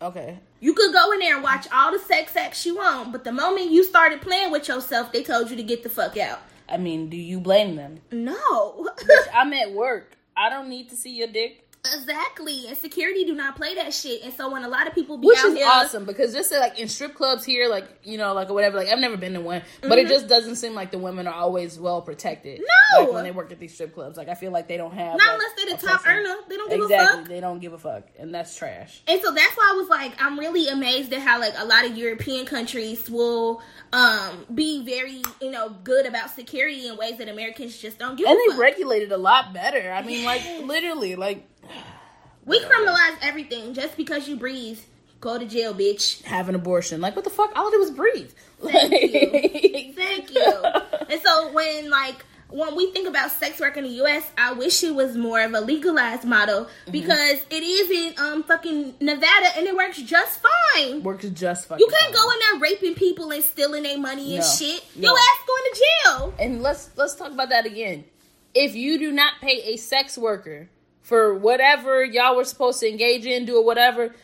Okay. You could go in there and watch all the sex acts you want, but the moment you started playing with yourself, they told you to get the fuck out. I mean, do you blame them? No. Bitch, I'm at work. I don't need to see your dick. Exactly. And security do not play that shit. And so when a lot of people be Which out is here, awesome, because just like in strip clubs here, like, you know, like or whatever, like I've never been to one, but mm-hmm. it just doesn't seem like the women are always well protected. No. Like when they work at these strip clubs. Like I feel like they don't have Not like, unless they're the top person. earner. They don't give exactly. a fuck. They don't give a fuck. And that's trash. And so that's why I was like, I'm really amazed at how like a lot of European countries will um be very, you know, good about security in ways that Americans just don't give and a fuck. And they regulate it a lot better. I mean, like literally, like we criminalize everything just because you breathe. Go to jail, bitch. Have an abortion. Like, what the fuck? All I did was breathe. Thank you. Thank you. And so when, like, when we think about sex work in the U S, I wish it was more of a legalized model because mm-hmm. it is in um, fucking Nevada and it works just fine. Works just fine. You can't fine. go in there raping people and stealing their money and no. shit. No. Your ass going to jail. And let's let's talk about that again. If you do not pay a sex worker for whatever y'all were supposed to engage in, do or whatever,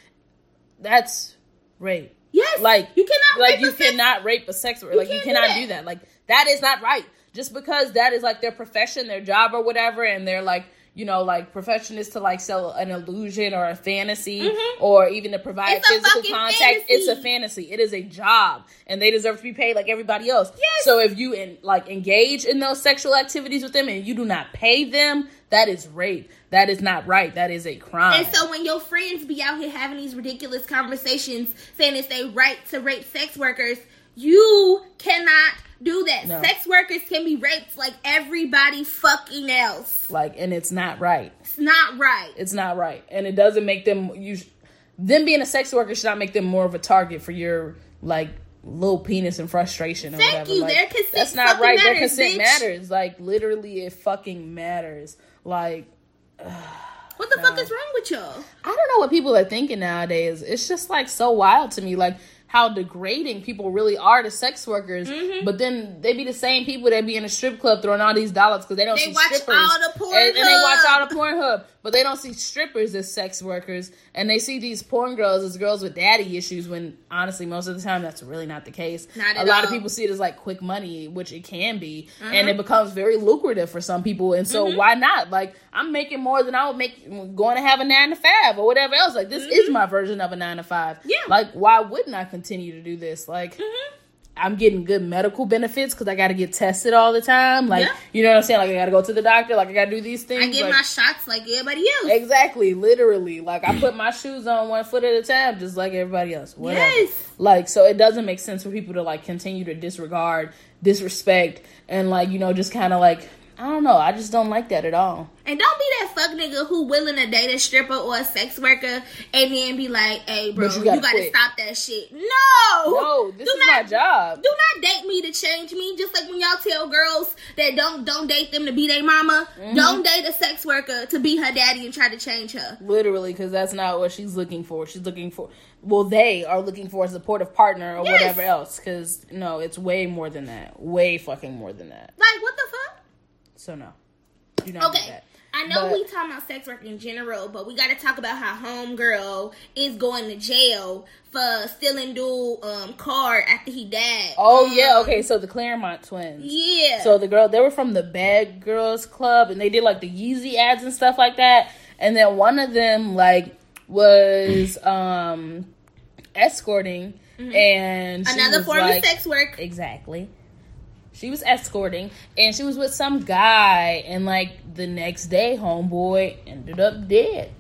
that's rape. Yes. Like you cannot like rape you a cannot sex. rape a sex worker. Like you cannot do that. do that. Like that is not right. Just because that is like their profession, their job or whatever, and they're like, you know, like profession is to like sell an illusion or a fantasy mm-hmm. or even to provide it's physical contact. Fantasy. It's a fantasy. It is a job and they deserve to be paid like everybody else. Yes. So if you in, like engage in those sexual activities with them and you do not pay them, that is rape. That is not right. That is a crime. And so when your friends be out here having these ridiculous conversations saying it's their right to rape sex workers, you cannot do that. No. Sex workers can be raped like everybody fucking else. Like, and it's not right. It's not right. It's not right. And it doesn't make them, you, them being a sex worker should not make them more of a target for your, like, little penis and frustration or Thank whatever. Thank you. Like, their consent that's not right. Matters, their consent bitch. matters. Like, literally, it fucking matters. Like, ugh, what the no. fuck is wrong with y'all? I don't know what people are thinking nowadays. It's just like so wild to me. Like how degrading people really are to sex workers. Mm-hmm. But then they be the same people that be in a strip club throwing all these dollars because they don't they see watch strippers. All the porn and, and they watch all the Pornhub. But they don't see strippers as sex workers. And they see these porn girls as girls with daddy issues when, honestly, most of the time that's really not the case. Not at all. A lot of people see it as like quick money, which it can be. Mm-hmm. And it becomes very lucrative for some people. And so mm-hmm. why not? Like, I'm making more than I would make going to have a nine to five or whatever else. Like, this mm-hmm. is my version of a nine to five. Yeah. Like, why wouldn't I continue to do this? Like, mm-hmm. I'm getting good medical benefits because I got to get tested all the time. Like, yeah. you know what I'm saying? Like, I got to go to the doctor. Like, I got to do these things. I get like, my shots like everybody else. Exactly. Literally. Like, I put my shoes on one foot at a time just like everybody else. Whatever. Yes. Like, so it doesn't make sense for people to, like, continue to disregard, disrespect, and, like, you know, just kind of, like, I don't know. I just don't like that at all. And don't be that fuck nigga who willing to date a stripper or a sex worker and then be like, hey, bro, but you gotta, you gotta stop that shit. No! No, this is my job. Do not date me to change me. Just like when y'all tell girls that don't don't date them to be their mama. Mm-hmm. Don't date a sex worker to be her daddy and try to change her. Literally, because that's not what she's looking for. She's looking for... Well, they are looking for a supportive partner or yes. whatever else. Because, no, it's way more than that. Way fucking more than that. Like, what the fuck? So, no. You don't okay. do that. I know but, we talking about sex work in general, but we got to talk about how homegirl is going to jail for stealing dude's um, car after he died. Oh, um, yeah. Okay, so the Clermont twins. Yeah. So, the girl, they were from the Bad Girls Club, and they did, like, the Yeezy ads and stuff like that. And then one of them, like, was um, escorting. Mm-hmm. And she Another was form like, of sex work. Exactly. She was escorting, and she was with some guy, and, like, the next day, homeboy ended up dead.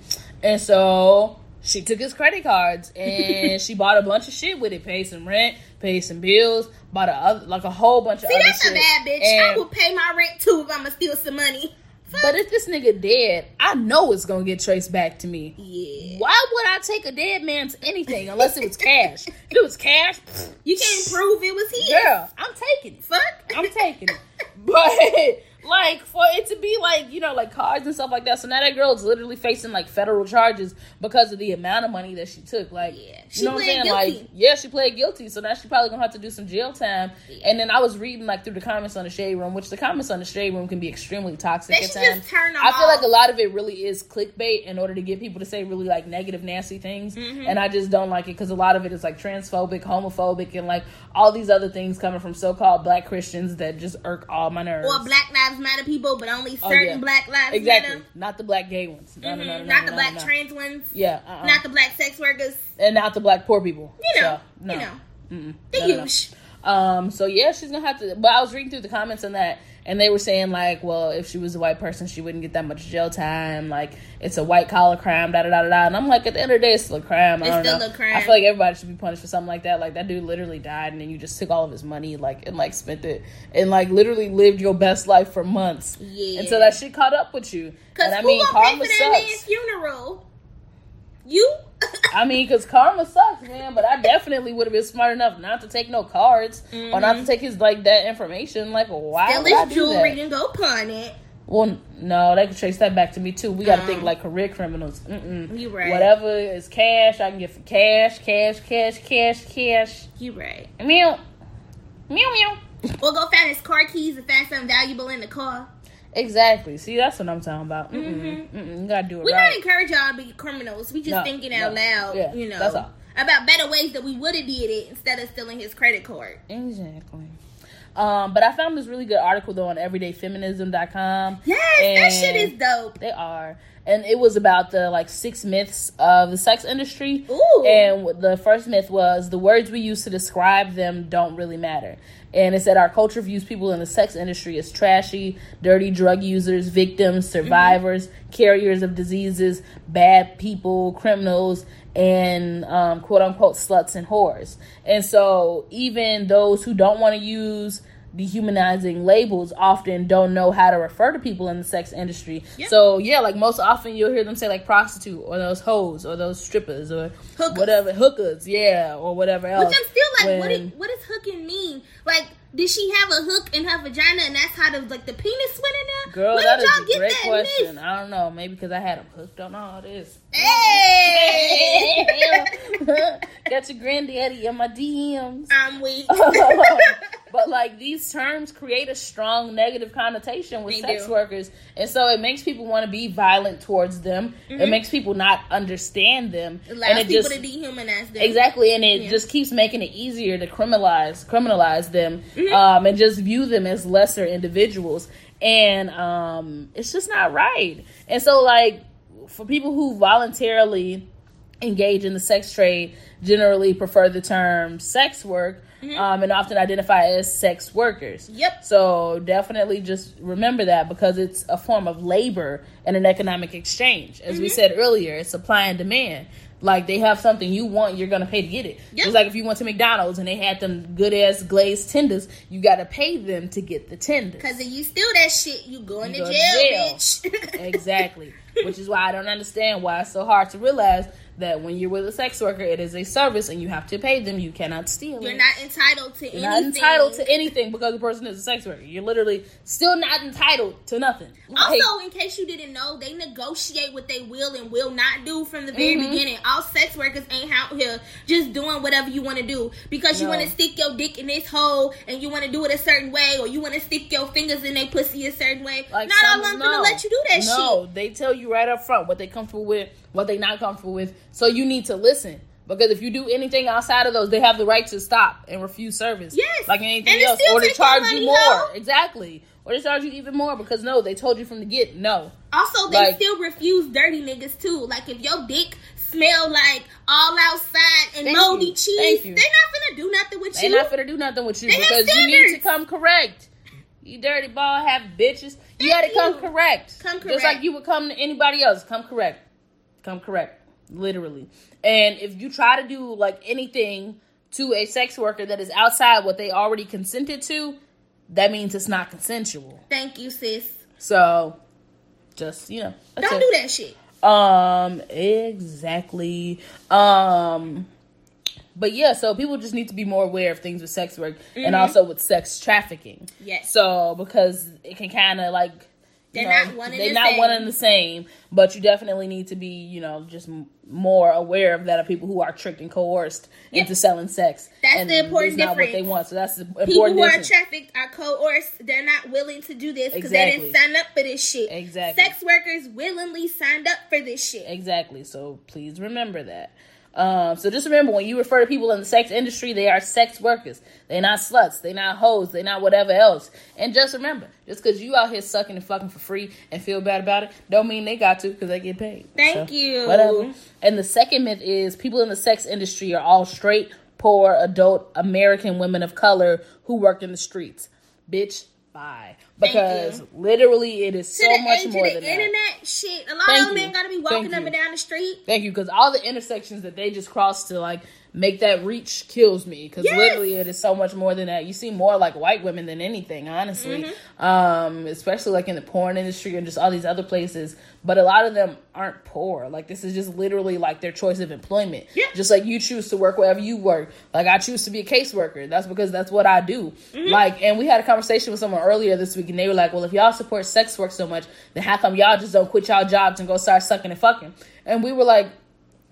And so, she took his credit cards, and she bought a bunch of shit with it, paid some rent, paid some bills, bought a other, like a whole bunch of See, other shit. See, that's a bad bitch. And I will pay my rent, too, if I'm going to steal some money. Fuck. But if this nigga dead, I know it's going to get traced back to me. Yeah. Why would I take a dead man's anything unless it was cash? If it was cash, you can't prove it was his. Girl, I'm taking it. Fuck. I'm taking it. But, like, for it to be, like, you know, like, cards and stuff like that. So now that girl is literally facing, like, federal charges because of the amount of money that she took. Like, yeah. she you know what I'm saying? Guilty. Like, yeah, she played guilty. So now she probably going to have to do some jail time. Yeah. And then I was reading, like, through the comments on the Shade Room, which the comments on the Shade Room can be extremely toxic they at times. Just turn I feel off. Like a lot of it really is clickbait in order to get people to say really, like, negative, nasty things. Mm-hmm. And I just don't like it because a lot of it is, like, transphobic, homophobic, and, like, all these other things coming from so-called black Christians that just irk all my nerves. Or Black Lives Matter people, but only certain oh, yeah. Black Lives exactly. Matter. Not the black gay ones. No, mm-hmm. no, no, no, not no, the no, black no. trans ones. Yeah. Uh-uh. Not the black sex workers. And not the black poor people. You know. So, no. You know. Mm-mm. The no, huge. No, no. Um, so, yeah, she's going to have to... But I was reading through the comments on that, and they were saying, like, well, if she was a white person, she wouldn't get that much jail time. Like, it's a white-collar crime, da-da-da-da-da. And I'm like, at the end of the day, it's still a crime. I it's don't still know. a crime. I feel like everybody should be punished for something like that. Like, that dude literally died, and then you just took all of his money, like, and, like, spent it. And, like, literally lived your best life for months. Yeah. Until that shit caught up with you. Because who I mean, gonna pay for that man's funeral? You? I mean, because karma sucks, man, but I definitely would have been smart enough not to take no cards mm-hmm. or not to take his, like, that information. Like, why Still would I do jewelry that? And go pawn it. Well, no, they can trace that back to me, too. We got to um, think, like, career criminals. Mm-mm. You right. Whatever is cash, I can get for cash, cash, cash, cash, cash. You right. Meow. Meow, meow. Or go find his car keys and find something valuable in the car. Exactly. See, that's what I'm talking about. Mm-mm. Mm-hmm. Mm-mm. You gotta do it we right. We don't encourage y'all to be criminals. We just no, thinking out no. loud, yeah, you know, that's all. About better ways that we would have did it instead of stealing his credit card. Exactly. Um, but I found this really good article, though, on everyday feminism dot com. Yes, and that shit is dope. They are. And it was about the, like, six myths of the sex industry. Ooh. And the first myth was the words we use to describe them don't really matter. And it said our culture views people in the sex industry as trashy, dirty drug users, victims, survivors, mm-hmm. carriers of diseases, bad people, criminals, and um, quote-unquote sluts and whores. And so even those who don't want to use dehumanizing labels often don't know how to refer to people in the sex industry. Yep. So, yeah, like, most often you'll hear them say, like, prostitute or those hoes or those strippers or hookers. Whatever. Hookers, yeah, or whatever else. Which I'm still like, when, what, is, what does hooking mean? Like, did she have a hook in her vagina and that's how the, like, the penis went in there? Girl, that is a great question. I don't know. Maybe because I had them hooked on all this. Hey! Got your granddaddy in my D Ms. I'm weak. But, like, these terms create a strong negative connotation with they sex do. workers. And so it makes people want to be violent towards them. Mm-hmm. It makes people not understand them. It allows and it people just, to dehumanize them. Exactly. And it yeah. just keeps making it easier to criminalize criminalize them mm-hmm. um, and just view them as lesser individuals. And um, it's just not right. And so, like, for people who voluntarily engage in the sex trade, generally prefer the term sex work. Mm-hmm. Um, and often identify as sex workers. Yep. So definitely just remember that, because it's a form of labor and an economic exchange. As mm-hmm. we said earlier, it's supply and demand. Like, they have something you want, you're going to pay to get it. Yep. It's like if you went to McDonald's and they had them good-ass glazed tenders, you got to pay them to get the tenders. Because if you steal that shit, you going you to, go jail, to jail, bitch. Exactly. Which is why I don't understand why it's so hard to realize that when you're with a sex worker, it is a service and you have to pay them. You cannot steal You're it. not entitled to you're anything. You're not entitled to anything because the person is a sex worker. You're literally still not entitled to nothing. Like, also, in case you didn't know, they negotiate what they will and will not do from the very mm-hmm. beginning. All sex workers ain't out here just doing whatever you want to do because you no. want to stick your dick in this hole and you want to do it a certain way, or you want to stick your fingers in their pussy a certain way. Like, not all of them no. going to let you do that no, shit. No, they tell you right up front what they comfortable with, what they not comfortable with. So you need to listen, because if you do anything outside of those, they have the right to stop and refuse service. Yes, like anything else, or to charge you more. Home. Exactly, or to charge you even more because no, they told you from the get. No. Also, they like, still refuse dirty niggas too. Like, if your dick smell like all outside and moldy you. cheese, they're not finna do nothing with they you. They're not finna do nothing with you they because you need to come correct. You dirty bald hat bitches. You Thank gotta you. come correct. Come correct, just like you would come to anybody else. Come correct. Come correct. Literally. And if you try to do like anything to a sex worker that is outside what they already consented to, that means it's not consensual. Thank you, sis. So just, you know, don't it. do that shit. Um exactly. Um but yeah, so people just need to be more aware of things with sex work mm-hmm. and also with sex trafficking. Yes. So because it can kind of like They're you know, not, one and, they're the not one and the same, but you definitely need to be, you know, just m- more aware of that, of people who are tricked and coerced yep. into selling sex. That's and the important difference. Not what they want, so that's the important difference. People who difference. are trafficked are coerced. They're not willing to do this because exactly. they didn't sign up for this shit. Exactly. Sex workers willingly signed up for this shit. Exactly. So please remember that. Um, so just remember, when you refer to people in the sex industry, they are sex workers. They're not sluts. They're not hoes. They're not whatever else. And just remember, just because you out here sucking and fucking for free and feel bad about it, don't mean they got to, because they get paid. Thank so, you. Whatever. And the second myth is people in the sex industry are all straight, poor, adult American women of color who work in the streets. Bitch. Bye. Because literally it is to so much age more of the than the internet that. Shit. A lot Thank of them ain't gotta be walking up and down the street. Thank you, because all the intersections that they just crossed to like make that reach kills me. Because yes. literally it is so much more than that. You see more like white women than anything, honestly. Mm-hmm. Um, especially like in the porn industry and just all these other places. But a lot of them aren't poor. Like, this is just literally like their choice of employment. Yeah. Just like you choose to work wherever you work. Like, I choose to be a caseworker. That's because that's what I do. Mm-hmm. Like, and we had a conversation with someone earlier this week, and they were like, well, if y'all support sex work so much, then how come y'all just don't quit y'all jobs and go start sucking and fucking? And we were like,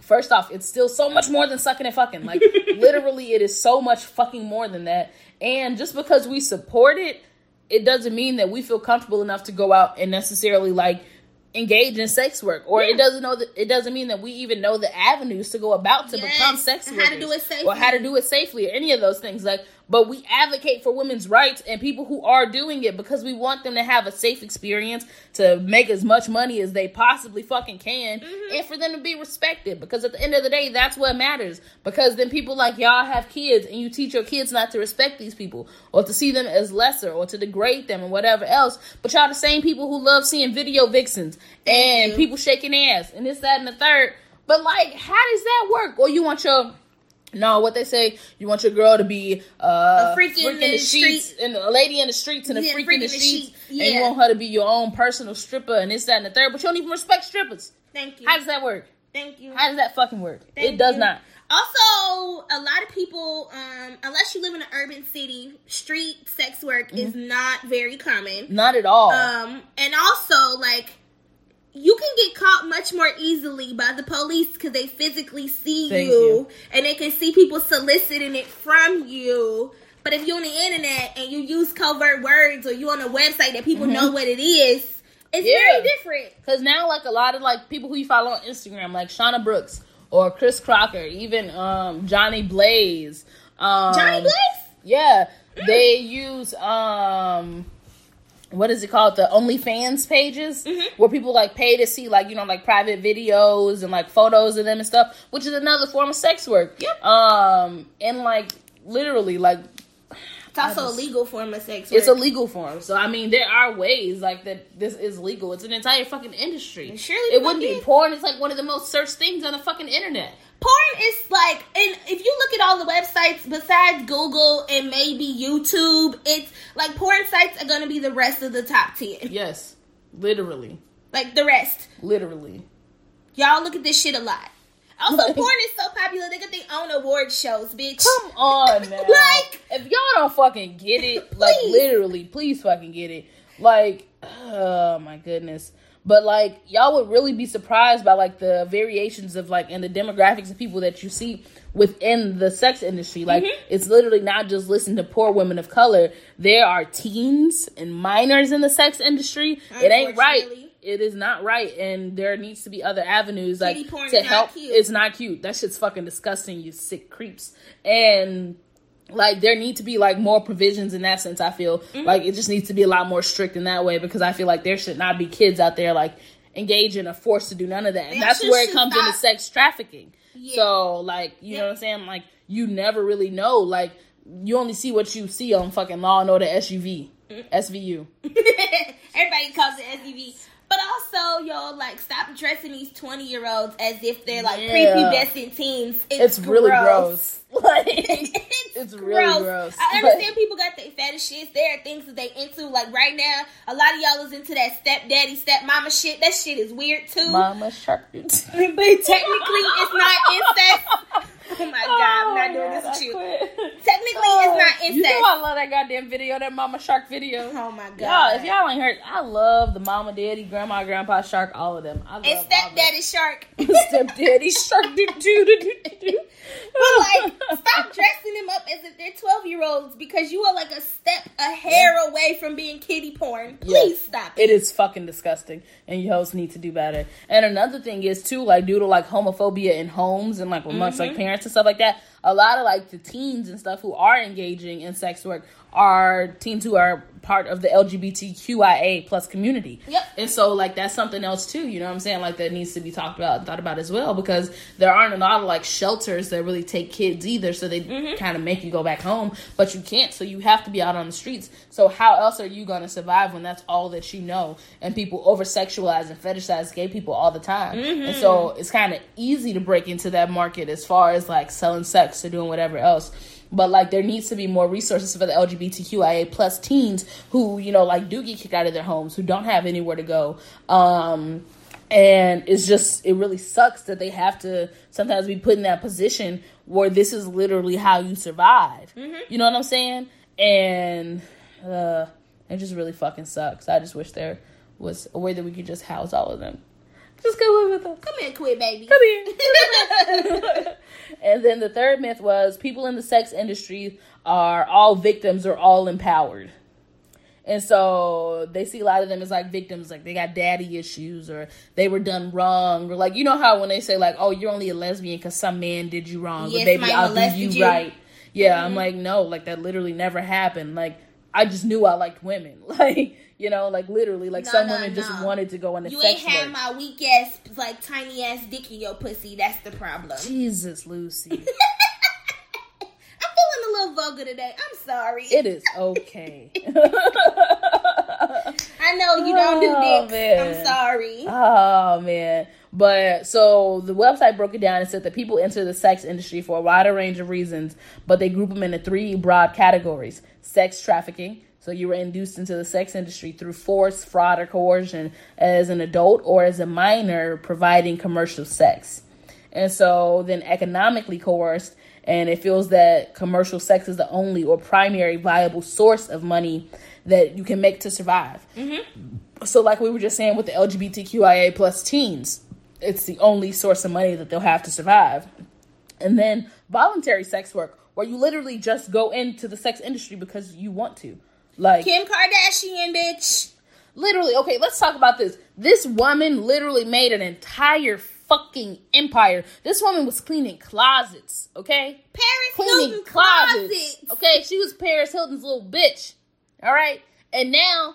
first off, it's still so much more than sucking and fucking. Like, literally, it is so much fucking more than that. And just because we support it, it doesn't mean that we feel comfortable enough to go out and necessarily, like, engage in sex work, or yeah. it doesn't know that it doesn't mean that we even know the avenues to go about to yes. become sex workers, how to do it safely. or how to do it safely, or any of those things. Like, but we advocate for women's rights and people who are doing it because we want them to have a safe experience, to make as much money as they possibly fucking can, mm-hmm. and for them to be respected. Because at the end of the day, that's what matters. Because then people like y'all have kids, and you teach your kids not to respect these people, or to see them as lesser, or to degrade them, and whatever else. But y'all the same people who love seeing video vixens. Thank and you. people shaking ass and this, that, and the third. But like, how does that work? Or you want your no, what they say? You want your girl to be uh, a freak, freak in, in the, the streets, street. and a lady in the streets, and a yeah, freak, freak in the, the streets, sheets. Yeah. and you want her to be your own personal stripper and this, that, and the third. But you don't even respect strippers. Thank you. How does that work? Thank you. How does that fucking work? Thank it does you. Not. Also, a lot of people, um, unless you live in an urban city, street sex work mm-hmm. is not very common. Not at all. Um, and also, like, you can get caught much more easily by the police because they physically see you, you, and they can see people soliciting it from you. But if you're on the internet and you use covert words or you're on a website that people mm-hmm. know what it is, it's yeah. very different. Because now, like, a lot of, like, people who you follow on Instagram, like Shauna Brooks or Chris Crocker, even um, Johnny Blaze. Um, Johnny Blaze? Yeah. Mm. They use, um, what is it called? The OnlyFans pages mm-hmm. where people, like, pay to see, like, you know, like, private videos and, like, photos of them and stuff, which is another form of sex work. Yep. Um, and, like, literally, like, it's also just, a legal form of sex work. It's a legal form. So, I mean, there are ways, like, that this is legal. It's an entire fucking industry. And surely it wouldn't be. Porn is, like, one of the most searched things on the fucking internet. Porn is, like, and if you look at all the websites besides Google and maybe YouTube, it's, like, porn sites are going to be the rest of the top ten. Yes. Literally. Like, the rest. Literally. Y'all look at this shit a lot. Also, porn is so popular, they got their own award shows, bitch. Come on, man. Like, if y'all don't fucking get it, please. Like, literally, please fucking get it. Like, oh, my goodness. But, like, y'all would really be surprised by, like, the variations of, like, and the demographics of people that you see within the sex industry. Like, mm-hmm. it's literally not just listen to poor women of color. There are teens and minors in the sex industry. It ain't right. It is not right, and there needs to be other avenues, like, to help. Not it's not cute. That shit's fucking disgusting, you sick creeps. And, like, there need to be, like, more provisions in that sense, I feel. Mm-hmm. Like, it just needs to be a lot more strict in that way, because I feel like there should not be kids out there, like, engaging or forced to do none of that. And they that's where it comes stop. into sex trafficking. Yeah. So, like, you yeah. know what I'm saying? Like, you never really know. Like, you only see what you see on fucking Law and Order S U V. Mm-hmm. S V U. Everybody calls it S U V. But also, y'all, like, stop dressing these twenty-year-olds as if they're, like, yeah. prepubescent teens. It's, it's really gross. gross. Like, it's, it's really gross. gross. I understand but, people got their fetishes. There are things that they into. Like, right now, a lot of y'all is into that stepdaddy, stepmama shit. That shit is weird, too. Mama shark. But technically, it's not incest. Oh, my God. I'm not oh, doing man, this with you. Technically, oh, it's not incest. You know I love that goddamn video, that mama shark video. Oh, my God. Y'all, if y'all ain't heard, I love the mama, daddy, grandma, grandpa shark, all of them. I love and stepdaddy shark. Stepdaddy shark. Do, do, do, do, do. But, like, stop dressing them up as if they're twelve-year-olds because you are, like, a step, a hair yeah. away from being kiddie porn. Please yeah. stop it. It is fucking disgusting, and you hosts need to do better. And another thing is, too, like, due to, like, homophobia in homes and, like, amongst, mm-hmm. like, parents and stuff like that, a lot of, like, the teens and stuff who are engaging in sex work are teens who are part of the L G B T Q I A plus community. Yep. And so, like, that's something else, too, you know what I'm saying? Like, that needs to be talked about and thought about as well, because there aren't a lot of, like, shelters that really take kids either, so they mm-hmm. kind of make you go back home, but you can't, so you have to be out on the streets. So how else are you going to survive when that's all that you know? And people over-sexualize and fetishize gay people all the time. Mm-hmm. And so it's kind of easy to break into that market as far as, like, selling sex or doing whatever else. But, like, there needs to be more resources for the L G B T Q I A plus teens who, you know, like, do get kicked out of their homes, who don't have anywhere to go. Um, and it's just, it really sucks that they have to sometimes be put in that position where this is literally how you survive. Mm-hmm. You know what I'm saying? And uh, it just really fucking sucks. I just wish there was a way that we could just house all of them. Just go with us. Come here, quit, baby. Come here. And then the third myth was people in the sex industry are all victims or all empowered. And so they see a lot of them as, like, victims. Like, they got daddy issues or they were done wrong. Or, like, you know how when they say, like, oh, you're only a lesbian because some man did you wrong. Yes, but, baby, I'll do you, you right. Yeah, mm-hmm. I'm like, no, like, that literally never happened. Like, I just knew I liked women. Like, you know, like, literally, like, no, some no, women no. just wanted to go into sex work. You ain't had my weak ass, like, tiny ass dick in your pussy. That's the problem. Jesus, Lucy. I'm feeling a little vulgar today. I'm sorry. It is okay. I know you don't oh, do dicks. I'm sorry. Oh, man. But, so, the website broke it down and said that people enter the sex industry for a wider range of reasons, but they group them into three broad categories: sex trafficking, So you were induced into the sex industry through force, fraud, or coercion as an adult or as a minor providing commercial sex. And so then economically coerced, and it feels that commercial sex is the only or primary viable source of money that you can make to survive. Mm-hmm. So like we were just saying with the L G B T Q I A plus teens, it's the only source of money that they'll have to survive. And then voluntary sex work, where you literally just go into the sex industry because you want to. Like Kim Kardashian, bitch. Literally. Okay, let's talk about this. This woman literally made an entire fucking empire. This woman was cleaning closets, okay? Paris cleaning Hilton closets. closets. Okay, she was Paris Hilton's little bitch. All right? And now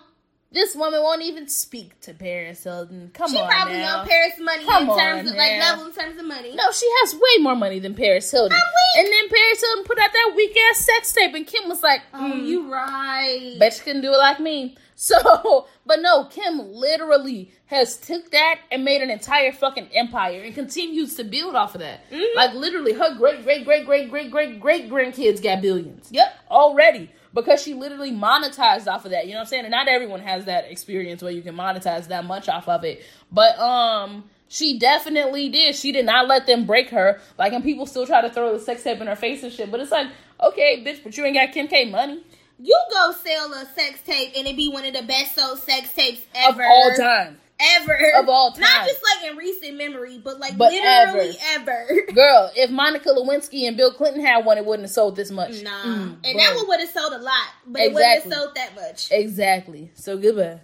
this woman won't even speak to Paris Hilton. Come she on, she probably now. Know Paris money Come in terms of now. Like level in terms of money. No, she has way more money than Paris Hilton. And then Paris Hilton put out that weak ass sex tape, and Kim was like, "Oh, mm, you right? Bet you couldn't do it like me." So, but no, Kim literally has took that and made an entire fucking empire and continues to build off of that. Mm-hmm. Like literally, her great great great great great great great grandkids got billions. Yep, already. Because she literally monetized off of that. You know what I'm saying? And not everyone has that experience where you can monetize that much off of it. But um, she definitely did. She did not let them break her. Like, and people still try to throw the sex tape in her face and shit. But it's like, okay, bitch, but you ain't got Kim K money. You go sell a sex tape and it be one of the best sold sex tapes ever. Of all time. Ever. Of all time. Not just like in recent memory, but like but literally ever. ever. Girl, if Monica Lewinsky and Bill Clinton had one, it wouldn't have sold this much. Nah. Mm, and bro. That one would have sold a lot, but exactly. It wouldn't have sold that much. Exactly. So goodbye.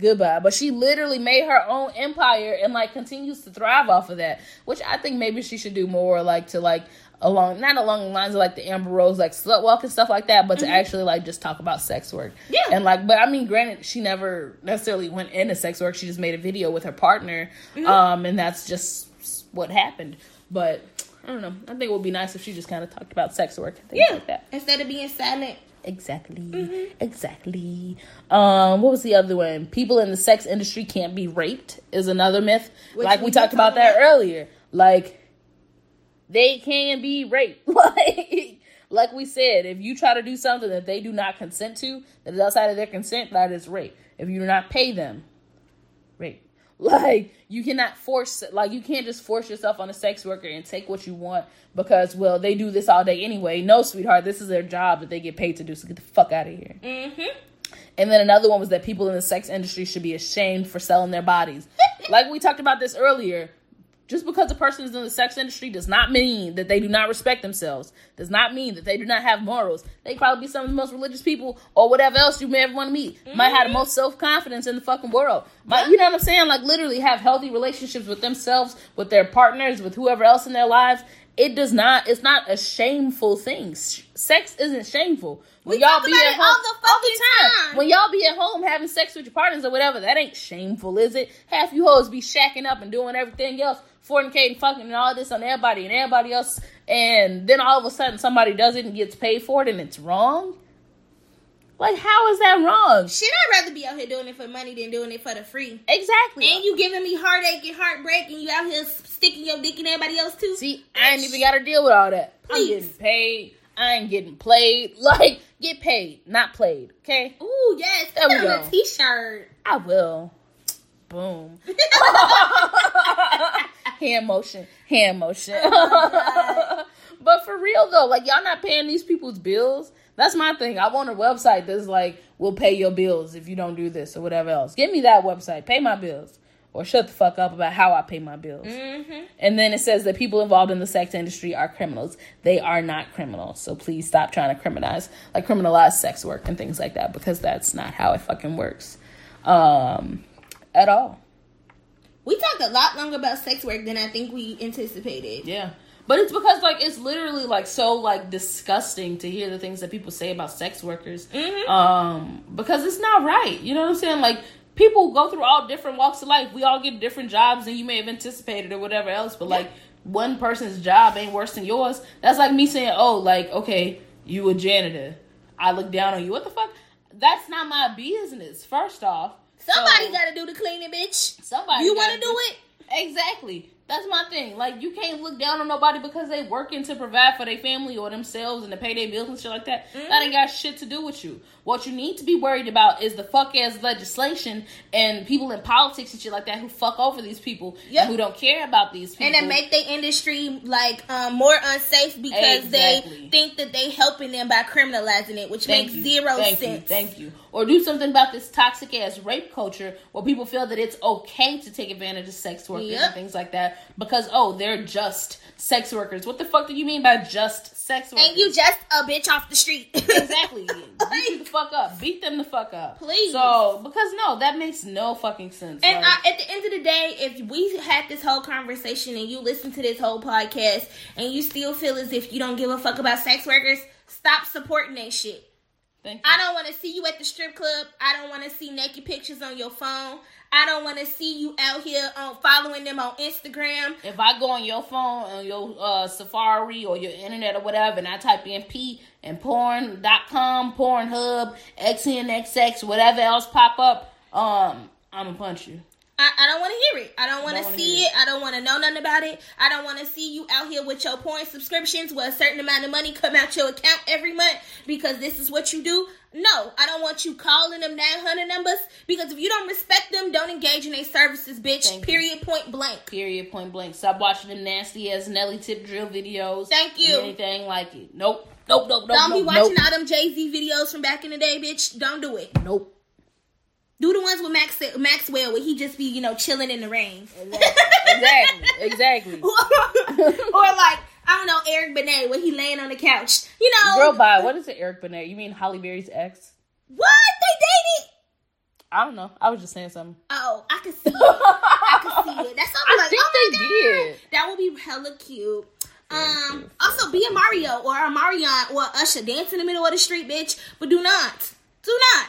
Goodbye. But she literally made her own empire and like continues to thrive off of that, which I think maybe she should do more like to like along, not along the lines of like the Amber Rose, like slut walk and stuff like that, but mm-hmm. to actually like just talk about sex work. Yeah. And like, but I mean, granted, she never necessarily went into sex work. She just made a video with her partner. Mm-hmm. Um, and that's just what happened. But I don't know. I think it would be nice if she just kind of talked about sex work. And things yeah. like that. Instead of being silent. Exactly. Mm-hmm. Exactly. Um, what was the other one? People in the sex industry can't be raped is another myth. Which like we, we talked about, about that earlier. Like, they can be raped. Like, like we said, if you try to do something that they do not consent to, that is outside of their consent, that is rape. If you do not pay them, rape. Like, you cannot force, like, you can't just force yourself on a sex worker and take what you want because, well, they do this all day anyway. No, sweetheart, this is their job that they get paid to do, so get the fuck out of here. Mm-hmm. And then another one was that people in the sex industry should be ashamed for selling their bodies. Like we talked about this earlier. Just because a person is in the sex industry does not mean that they do not respect themselves. Does not mean that they do not have morals. They probably be some of the most religious people or whatever else you may ever want to meet. Mm-hmm. Might have the most self-confidence in the fucking world. Might, you know what I'm saying? Like literally have healthy relationships with themselves, with their partners, with whoever else in their lives. It does not, it's not a shameful thing. Sex isn't shameful. When we y'all be at home all the, all the time. time. When y'all be at home having sex with your partners or whatever, that ain't shameful, is it? Half you hoes be shacking up and doing everything else. Fornicating, fucking, and all this on everybody and everybody else, and then all of a sudden somebody does it and gets paid for it, and it's wrong. Like, how is that wrong? Shit, I'd rather be out here doing it for money than doing it for the free. Exactly. And you giving me heartache and heartbreak, and you out here sticking your dick in everybody else too. See, I ain't even got to deal with all that. Please. I'm getting paid. I ain't getting played. Like, get paid, not played. Okay. Ooh, yes. There we go. Put on a t-shirt. I will. Boom. Hand motion, hand motion. Oh, but for real though, like y'all not paying these people's bills. That's my thing. I want a website that's like, we'll pay your bills if you don't do this or whatever else. Give me that website. Pay my bills. Or shut the fuck up about how I pay my bills. Mm-hmm. And then it says that people involved in the sex industry are criminals. They are not criminals. So please stop trying to criminalize, like criminalize sex work and things like that, because that's not how it fucking works. Um, at all. We talked a lot longer about sex work than I think we anticipated. Yeah. But it's because, like, it's literally, like, so, like, disgusting to hear the things that people say about sex workers. Mm-hmm. Um, because it's not right. You know what I'm saying? Like, people go through all different walks of life. We all get different jobs than you may have anticipated or whatever else. But, like, one person's job ain't worse than yours. That's like me saying, oh, like, okay, you a janitor. I look down on you. What the fuck? That's not my business, first off. Somebody so, gotta do the cleaning, bitch. Somebody. You wanna do it? Exactly. That's my thing. Like, you can't look down on nobody because they working to provide for their family or themselves and to pay their bills and shit like that. Mm-hmm. That ain't got shit to do with you. What you need to be worried about is the fuck-ass legislation and people in politics and shit like that who fuck over these people yep. and who don't care about these people. And that make their industry, like, um, more unsafe because exactly. they think that they helping them by criminalizing it, which Thank makes you. zero Thank sense. You. Thank you. Or do something about this toxic-ass rape culture where people feel that it's okay to take advantage of sex workers yep. and things like that. Because, oh, they're just sex workers. What the fuck do you mean by just sex workers? Ain't you just a bitch off the street? Exactly. Like, beat you the fuck up. Beat them the fuck up. Please. So, because no, that makes no fucking sense. And like, I, at the end of the day, if we had this whole conversation and you listen to this whole podcast and you still feel as if you don't give a fuck about sex workers, stop supporting that shit. Thank you. I don't want to see you at the strip club. I don't want to see naked pictures on your phone. I don't want to see you out here um, following them on Instagram. If I go on your phone, on your uh, Safari or your internet or whatever, and I type in P and porn dot com, Pornhub, X N X X, whatever else pop up, um, I'm going to punch you. I, I don't want to hear it. I don't want to see it. it. I don't want to know nothing about it. I don't want to see you out here with your porn subscriptions where a certain amount of money come out your account every month because this is what you do. No, I don't want you calling them nine hundred numbers because if you don't respect them, don't engage in their services, bitch. Thank Period, you. point blank. Period, point blank. Stop watching them nasty ass Nelly Tip Drill videos. Thank you. Anything like it. Nope. Nope, nope, nope, Don't nope, be watching nope. all them Jay-Z videos from back in the day, bitch. Don't do it. Nope. Do the ones with Max, Maxwell where he just be, you know, chilling in the rain. Exactly. Exactly. Exactly. Or like, I don't know, Eric Benet where he laying on the couch. You know. Girl, bye. What is it, Eric Benet? You mean Halle Berry's ex? What? They dated? I don't know. I was just saying something. Oh, I can see it. I can see it. That's something I like, think oh they God. did. That would be hella cute. Um, also, be a Mario or a Marion or Usher. Dance in the middle of the street, bitch. But do not. Do not.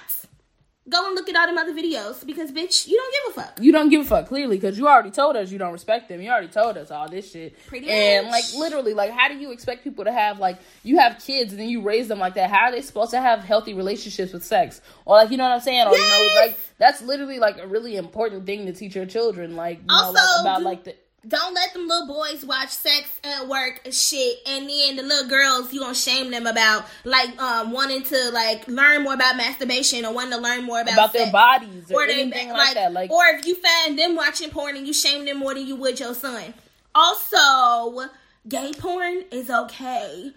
Go and look at all them other videos because, bitch, you don't give a fuck. You don't give a fuck, clearly, because you already told us you don't respect them. You already told us all this shit. Pretty much. And, like, literally, like, how do you expect people to have, like, you have kids and then you raise them like that? How are they supposed to have healthy relationships with sex? Or, like, you know what I'm saying? Or, yes! You know, like, that's literally, like, a really important thing to teach your children. Like, you also, know, like, about, do, like, the... Don't let them little boys watch sex at work and shit, and then the little girls, you gonna shame them about, like, um, wanting to, like, learn more about masturbation or wanting to learn more about, about sex, their bodies or, or anything they, like, like that. Like, or if you find them watching porn and you shame them more than you would your son. Also, gay porn is okay.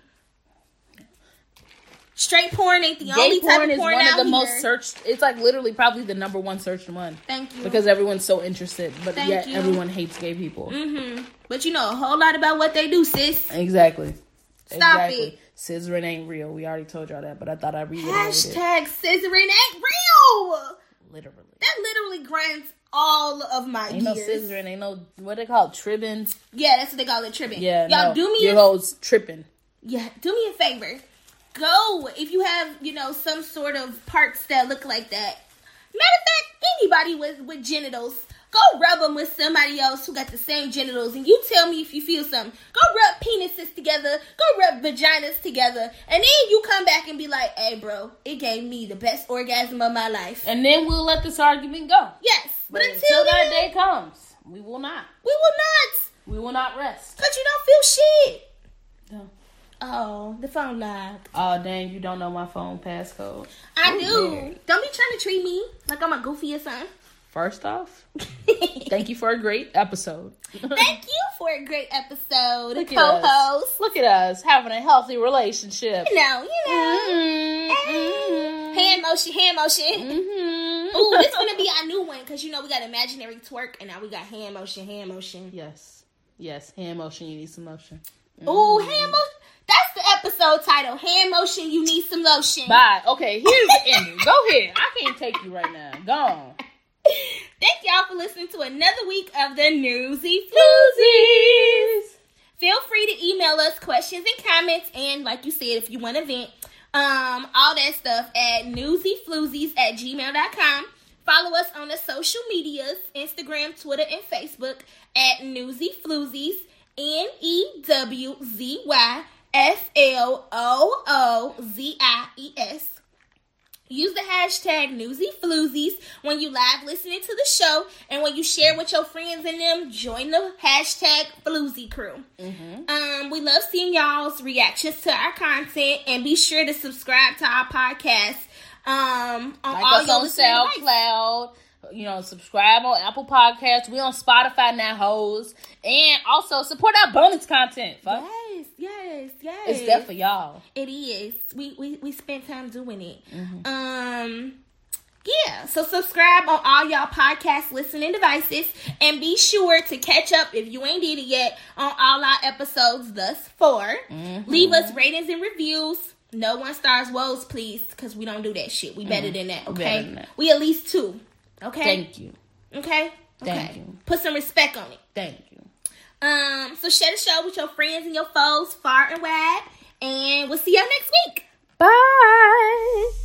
Straight porn ain't the only type of porn out here. Gay porn is one of the most searched. It's like literally probably the number one searched one. Thank you. Because everyone's so interested, but yet everyone hates gay people. Mm-hmm. But you know a whole lot about what they do, sis. Exactly. Stop it. Scissoring ain't real. We already told y'all that, but I thought I reiterated. Hashtag scissoring ain't real. Literally. That literally grinds all of my ain't gears. Ain't no scissoring. Ain't no what they call tripping. Yeah, that's what they call it, tripping. Yeah. Y'all no, do me. Your hoes tripping. Yeah, do me a favor. Go, if you have, you know, some sort of parts that look like that. Matter of fact, anybody with, with genitals, go rub them with somebody else who got the same genitals. And you tell me if you feel something. Go rub penises together. Go rub vaginas together. And then you come back and be like, hey, bro, it gave me the best orgasm of my life. And then we'll let this argument go. Yes. But, but until, until that day comes, we will not. We will not. We will not rest. Because you don't feel shit. No. Oh, the phone locked. Oh, dang, you don't know my phone passcode. I Ooh, do. Man. Don't be trying to treat me like I'm a goofy or something. First off, thank you for a great episode. Thank you for a great episode, Look co-host. Look at us having a healthy relationship. You know, you know. Mm-hmm. Mm-hmm. Hand motion, hand motion. Mm-hmm. Ooh, this is going to be our new one because, you know, we got imaginary twerk and now we got hand motion, hand motion. Yes. Yes, hand motion, you need some motion. Mm-hmm. Ooh, hand motion. That's the episode title. Hand motion, you need some lotion. Bye. Okay, here's the ending. Go ahead. I can't take you right now. Go on. Thank y'all for listening to another week of the Newsy Floozies. Feel free to email us questions and comments. And like you said, if you want to vent, um, all that stuff at newsy floozies at gmail dot com. Follow us on the social medias, Instagram, Twitter, and Facebook at Newsy Floozies, N E W Z Y F L O O Z I E S. Use the hashtag Newsy Floozies when you live listening to the show, and when you share with your friends and them, join the hashtag Floozy Crew. Mm-hmm. Um, we love seeing y'all's reactions to our content, and be sure to subscribe to our podcast. Um, on like all us your on SoundCloud, you know, subscribe on Apple Podcasts. We on Spotify now, hoes, and also support our bonus content. Fuck. Yes. Yes, yes. It's there for y'all. It is. We we, we spend time doing it. Mm-hmm. Um, yeah. So subscribe on all y'all podcast listening devices, and be sure to catch up if you ain't did it yet on all our episodes thus far. Mm-hmm. Leave us ratings and reviews. No one stars woes, please, because we don't do that shit. We better mm-hmm. than that, okay? Better than that. We at least two. Okay. Thank you. Okay. Thank okay. you. Put some respect on it. Thank you. Um, so share the show with your friends and your foes far and wide, and we'll see y'all next week. Bye.